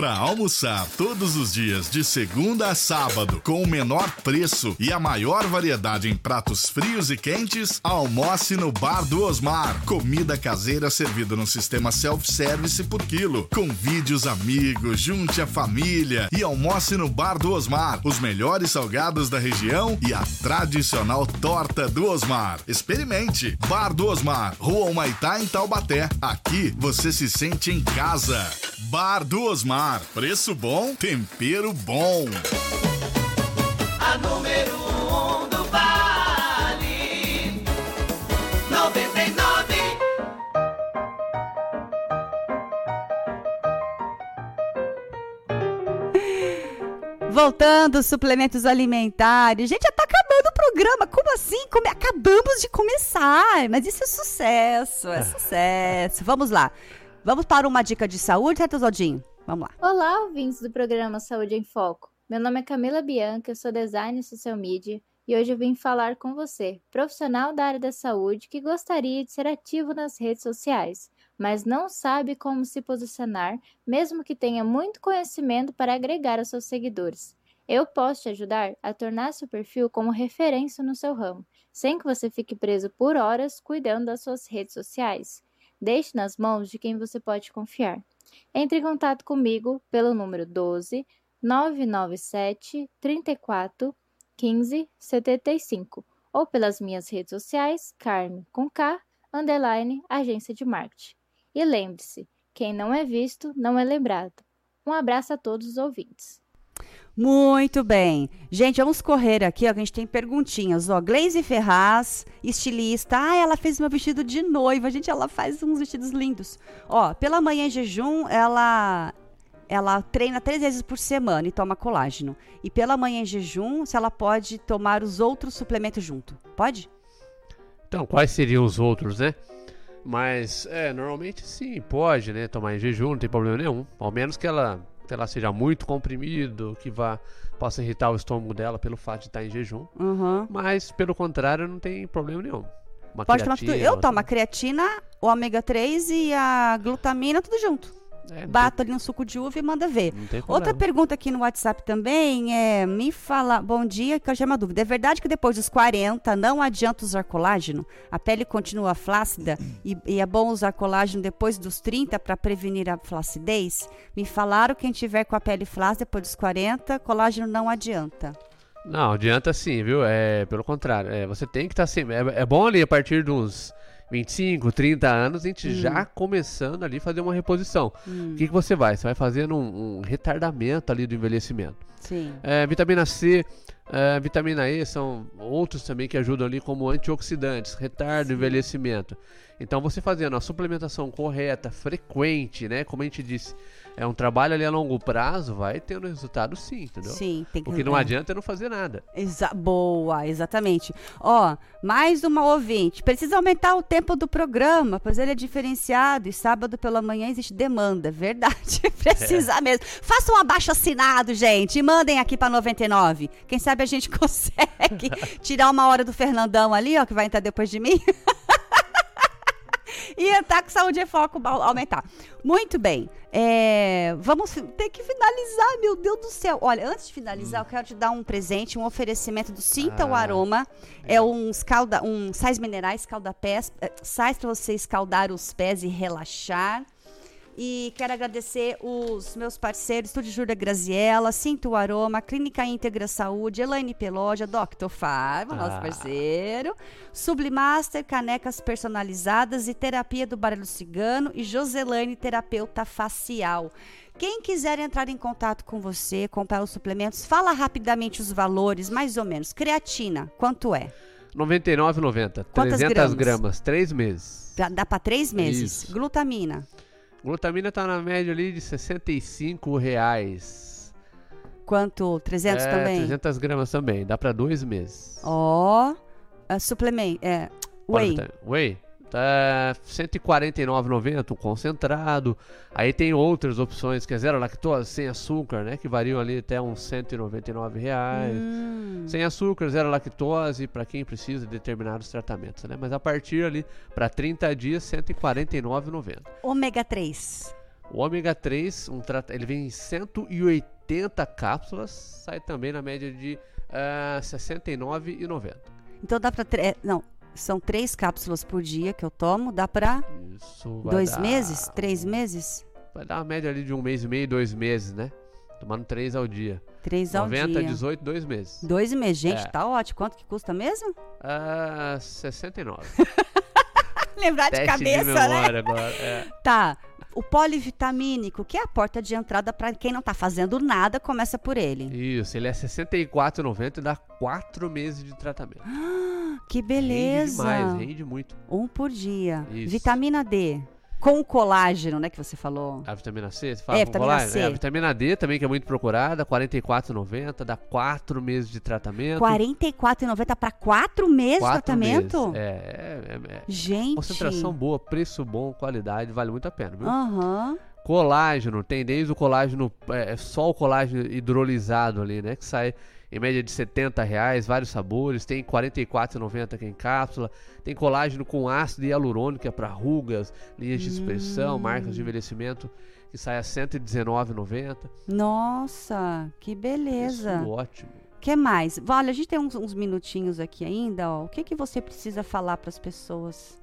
para almoçar todos os dias de segunda a sábado com o menor preço e a maior variedade em pratos frios e quentes, almoce no Bar do Osmar. Comida caseira servida no sistema self-service por quilo. Convide os amigos, junte a família e almoce no Bar do Osmar. Os melhores salgados da região e a tradicional torta do Osmar. Experimente! Bar do Osmar, Rua Humaitá, em Taubaté. Aqui você se sente em casa. Bar do Osmar, preço bom, tempero bom. A número um do Vale, noventa e nove. Voltando, suplementos alimentares. Gente, já tá acabando o programa. Como assim? Como... Acabamos de começar. Mas isso é sucesso, é sucesso. Vamos lá. Vamos para uma dica de saúde, certo, Zodinho? Vamos lá. Olá, ouvintes do programa Saúde em Foco. Meu nome é Camila Bianca, eu sou designer social media e hoje eu vim falar com você, profissional da área da saúde que gostaria de ser ativo nas redes sociais, mas não sabe como se posicionar, mesmo que tenha muito conhecimento para agregar aos seus seguidores. Eu posso te ajudar a tornar seu perfil como referência no seu ramo, sem que você fique preso por horas cuidando das suas redes sociais. Deixe nas mãos de quem você pode confiar. Entre em contato comigo pelo número doze, nove nove sete, três quatro, um cinco, sete cinco ou pelas minhas redes sociais, Carme, com K, underline, agência de marketing. E lembre-se, quem não é visto, não é lembrado. Um abraço a todos os ouvintes. Muito bem. Gente, vamos correr aqui, ó, que a gente tem perguntinhas, ó. Glaze Ferraz, estilista. Ah, ela fez meu vestido de noiva. Gente, ela faz uns vestidos lindos. Ó, pela manhã em jejum, ela... Ela treina três vezes por semana e toma colágeno. E pela manhã em jejum, se ela pode tomar os outros suplementos junto. Pode? Então, quais seriam os outros, né? Mas, é, normalmente sim, pode, né? Tomar em jejum, não tem problema nenhum. Ao menos que ela, que ela seja muito comprimido, que vá, possa irritar o estômago dela pelo fato de estar em jejum. Uhum. Mas, pelo contrário, não tem problema nenhum. Uma pode creatina, tomar... Eu tomo a creatina, o ômega três e a glutamina, tudo junto. É, Bato tem... ali um suco de uva e manda ver. Outra pergunta aqui no WhatsApp também é, me fala, bom dia, que eu já uma dúvida. É verdade que depois dos quarenta não adianta usar colágeno? A pele continua flácida e, e é bom usar colágeno depois dos trinta para prevenir a flacidez? Me falaram que quem tiver com a pele flácida depois dos quarenta, colágeno não adianta. Não, adianta sim, viu? É, pelo contrário, é, você tem que estar tá assim, é, é bom ali a partir dos vinte e cinco, trinta anos, a gente hum. já começando ali a fazer uma reposição. Hum. O que, que você vai? Você vai fazendo um, um retardamento ali do envelhecimento. Sim. É, vitamina C, é, vitamina E são outros também que ajudam ali como antioxidantes, retardam o envelhecimento. Então você fazendo a suplementação correta, frequente, né? Como a gente disse, é um trabalho ali a longo prazo, vai tendo resultado sim, entendeu? Sim, tem que O que não adianta é não fazer nada. Exa- Boa, exatamente. Ó, mais uma ouvinte. Precisa aumentar o tempo do programa, pois ele é diferenciado e sábado pela manhã existe demanda. Verdade, precisa é. mesmo. Faça um abaixo-assinado, gente, e mandem aqui para noventa e nove. Quem sabe a gente consegue tirar uma hora do Fernandão ali, ó, que vai entrar depois de mim. E entrar com saúde e foco, aumentar. Muito bem. É, vamos ter que finalizar, meu Deus do céu. Olha, antes de finalizar, hum. eu quero te dar um presente, um oferecimento do Sinta ah, o Aroma. É, é uns calda, um sais minerais, calda-pés, sais para você escaldar os pés e relaxar. E quero agradecer os meus parceiros, Estúdio Júlia Graziella, Sinta o Aroma, Clínica Íntegra Saúde, Elaine Peloggia, Doctor Pharma, ah. nosso parceiro, Sublimaster, Canecas Personalizadas e Terapia do Baralho Cigano e Joselene, terapeuta facial. Quem quiser entrar em contato com você, comprar os suplementos, fala rapidamente os valores, mais ou menos. Creatina, quanto é? noventa e nove reais e noventa centavos. trezentos gramas? gramas, três meses. Dá para três meses. Isso. Glutamina. Glutamina tá na média ali de sessenta e cinco reais. Quanto? trezentos é, também? trezentos gramas também. Dá pra dois meses. Ó. Oh, uh, suplemento. É, whey. Whey. Tá cento e quarenta e nove reais e noventa centavos concentrado. Aí tem outras opções que é zero lactose, sem açúcar, né? Que variam ali até uns cento e noventa e nove reais. Hum. Sem açúcar, zero lactose, para quem precisa de determinados tratamentos, né? Mas a partir ali, para trinta dias, cento e quarenta e nove reais e noventa centavos. Ômega três. O ômega três, um trato, ele vem em cento e oitenta cápsulas, sai também na média de uh, sessenta e nove reais e noventa centavos. Então dá para... Tre... Não, são três cápsulas por dia que eu tomo, dá para dois dar... meses, três meses? Vai dar uma média ali de um mês e meio, dois meses, né? Tomando três ao dia. Três ao noventa, dia. noventa, dezoito, dois meses. Dois meses, gente, é. Tá ótimo. Quanto que custa mesmo? Ah, uh, sessenta e nove. Lembrar de cabeça, de memória, né? Agora, é. Tá. O polivitamínico, que é a porta de entrada para quem não tá fazendo nada, começa por ele. Isso, ele é sessenta e quatro reais e noventa centavos e dá quatro meses de tratamento. Ah, que beleza. Rende demais, rende muito. Um por dia. Isso. Vitamina D. Com colágeno, né, que você falou. A vitamina C, você fala é, com vitamina colágeno? C. É, a vitamina D também, que é muito procurada, quarenta e quatro reais e noventa centavos, dá quatro meses de tratamento. quarenta e quatro reais e noventa centavos para quatro meses de tratamento? Meses. É, é, é. Gente. Concentração boa, preço bom, qualidade, vale muito a pena, viu? Aham. Uhum. Colágeno, tem desde o colágeno, é só o colágeno hidrolisado ali, né, que sai... em média de setenta reais, vários sabores, tem quarenta e quatro reais e noventa centavos aqui em cápsula, tem colágeno com ácido hialurônico, que é para rugas, linhas de expressão, hum. marcas de envelhecimento, que sai a cento e dezenove reais e noventa centavos. Nossa, que beleza! Isso, ótimo! O que mais? Olha, a gente tem uns, uns minutinhos aqui ainda, ó. O que, que você precisa falar para as pessoas?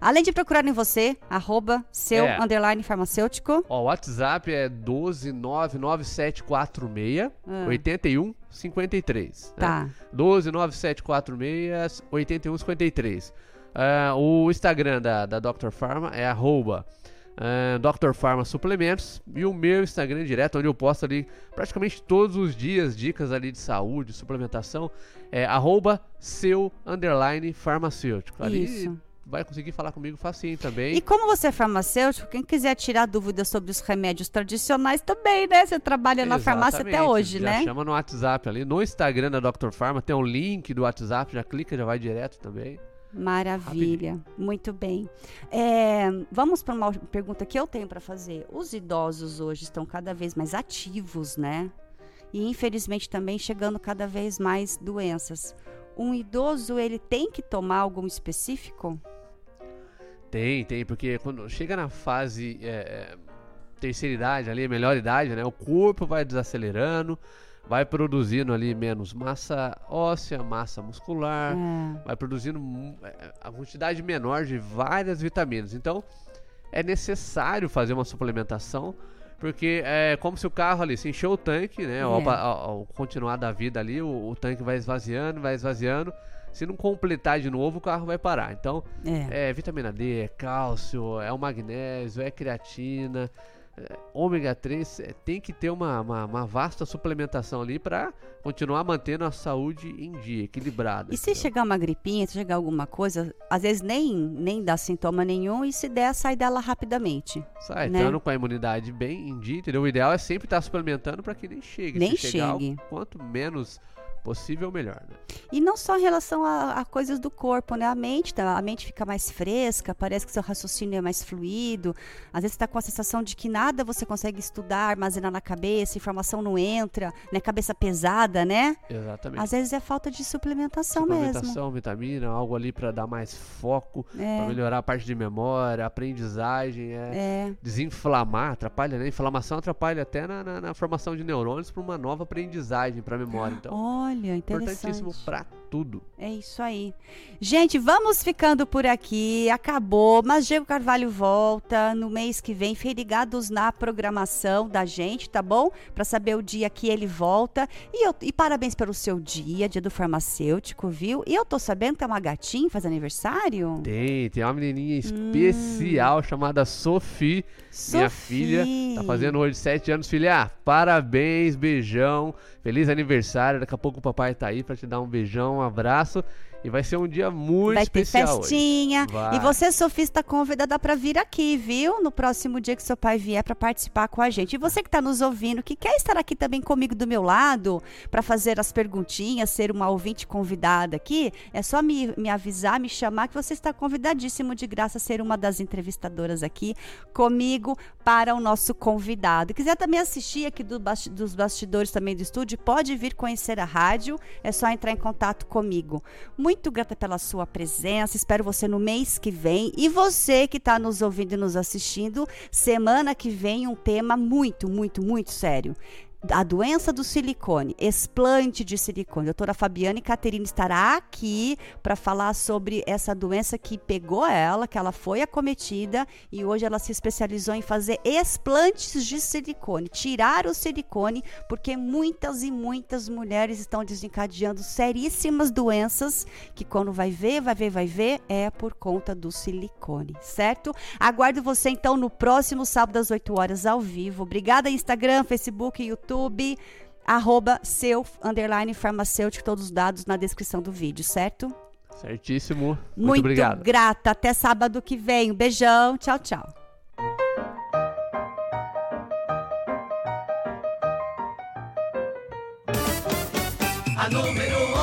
Além de procurar em você, arroba seu é. underline farmacêutico. Ó, o WhatsApp é um dois nove nove sete quatro seis ah. oitenta e um cinquenta e três. Tá. Né? um dois nove sete quatro seis oitenta e um cinquenta e três. Uh, o Instagram da, da Doctor Pharma é arroba uh, Doctor Pharma Suplementos. E o meu Instagram é direto, onde eu posto ali praticamente todos os dias dicas ali de saúde, suplementação, é arroba seu underline farmacêutico. Ali, isso. Vai conseguir falar comigo facinho também. E como você é farmacêutico, quem quiser tirar dúvidas sobre os remédios tradicionais também, né? Você trabalha na Exatamente. farmácia até hoje, já né? Chama no WhatsApp ali. No Instagram da Doctor Pharma tem um link do WhatsApp, já clica, já vai direto também. Maravilha, rapidinho. Muito bem. É, vamos para uma pergunta que eu tenho para fazer. Os idosos hoje estão cada vez mais ativos, né? E infelizmente também chegando cada vez mais doenças. Um idoso, ele tem que tomar algum específico? Tem, tem, porque quando chega na fase é, terceira idade, ali, melhor idade, né? O corpo vai desacelerando, vai produzindo ali menos massa óssea, massa muscular, é. vai produzindo a quantidade menor de várias vitaminas. Então, é necessário fazer uma suplementação, porque é como se o carro ali se encheu o tanque, né? É. Ao, ao, ao continuar da vida ali, o, o tanque vai esvaziando, vai esvaziando. Se não completar de novo, o carro vai parar. Então, é, é vitamina D, é cálcio, é o magnésio, é creatina, é, ômega três. É, tem que ter uma, uma, uma vasta suplementação ali para continuar mantendo a saúde em dia, equilibrada. E se então. chegar uma gripinha, se chegar alguma coisa, às vezes nem, nem dá sintoma nenhum e se der, sai dela rapidamente. Sai, né? Estando com a imunidade bem em dia, entendeu? O ideal é sempre estar suplementando para que nem chegue. Nem se chegar, chegue. Quanto menos... possível, melhor, né? E não só em relação a, a coisas do corpo, né? A mente, a mente fica mais fresca, parece que seu raciocínio é mais fluido. Às vezes você tá com a sensação de que nada você consegue estudar, armazenar na cabeça, informação não entra, né? Cabeça pesada, né? Exatamente. Às vezes é falta de suplementação, suplementação mesmo. Suplementação, vitamina, algo ali para dar mais foco, é. para melhorar a parte de memória, aprendizagem, é, é. desinflamar, atrapalha, né? Inflamação atrapalha até na, na, na formação de neurônios para uma nova aprendizagem para a memória, então. Olha. Olha, importantíssimo para tudo. É isso aí. Gente, vamos ficando por aqui. Acabou, mas Diego Carvalho volta no mês que vem. Fiquem ligados na programação da gente, tá bom? Para saber o dia que ele volta. E, eu, e parabéns pelo seu dia, dia do farmacêutico, viu? E eu tô sabendo que é uma gatinha, faz aniversário? Tem, tem uma menininha especial hum. chamada Sophie, Sophie. Minha filha. Tá fazendo hoje sete anos, filha. Ah, parabéns, beijão. Feliz aniversário. Daqui a pouco o papai tá aí para te dar um beijão, um abraço. E vai ser um dia muito vai especial. Vai ter festinha. E você, Sofia, está convidada para vir aqui, viu? No próximo dia que seu pai vier para participar com a gente. E você que está nos ouvindo, que quer estar aqui também comigo do meu lado, para fazer as perguntinhas, ser uma ouvinte convidada aqui, é só me, me avisar, me chamar, que você está convidadíssimo de graça a ser uma das entrevistadoras aqui comigo para o nosso convidado. Quiser também assistir aqui do, dos bastidores também do estúdio, pode vir conhecer a rádio, é só entrar em contato comigo. Muito muito grata pela sua presença, espero você no mês que vem. E você que está nos ouvindo e nos assistindo, semana que vem um tema muito, muito, muito sério. A doença do silicone, explante de silicone. Doutora Fabiana e Caterina estará aqui para falar sobre essa doença que pegou ela, que ela foi acometida e hoje ela se especializou em fazer explantes de silicone, tirar o silicone, porque muitas e muitas mulheres estão desencadeando seríssimas doenças que quando vai ver, vai ver, vai ver, é por conta do silicone, certo? Aguardo você então no próximo sábado às oito horas ao vivo. Obrigada Instagram, Facebook, YouTube. YouTube, arroba seu, underline, farmacêutico, todos os dados na descrição do vídeo, certo? Certíssimo. Muito, Muito obrigado. Grata. Até sábado que vem. Um beijão. Tchau, tchau. A número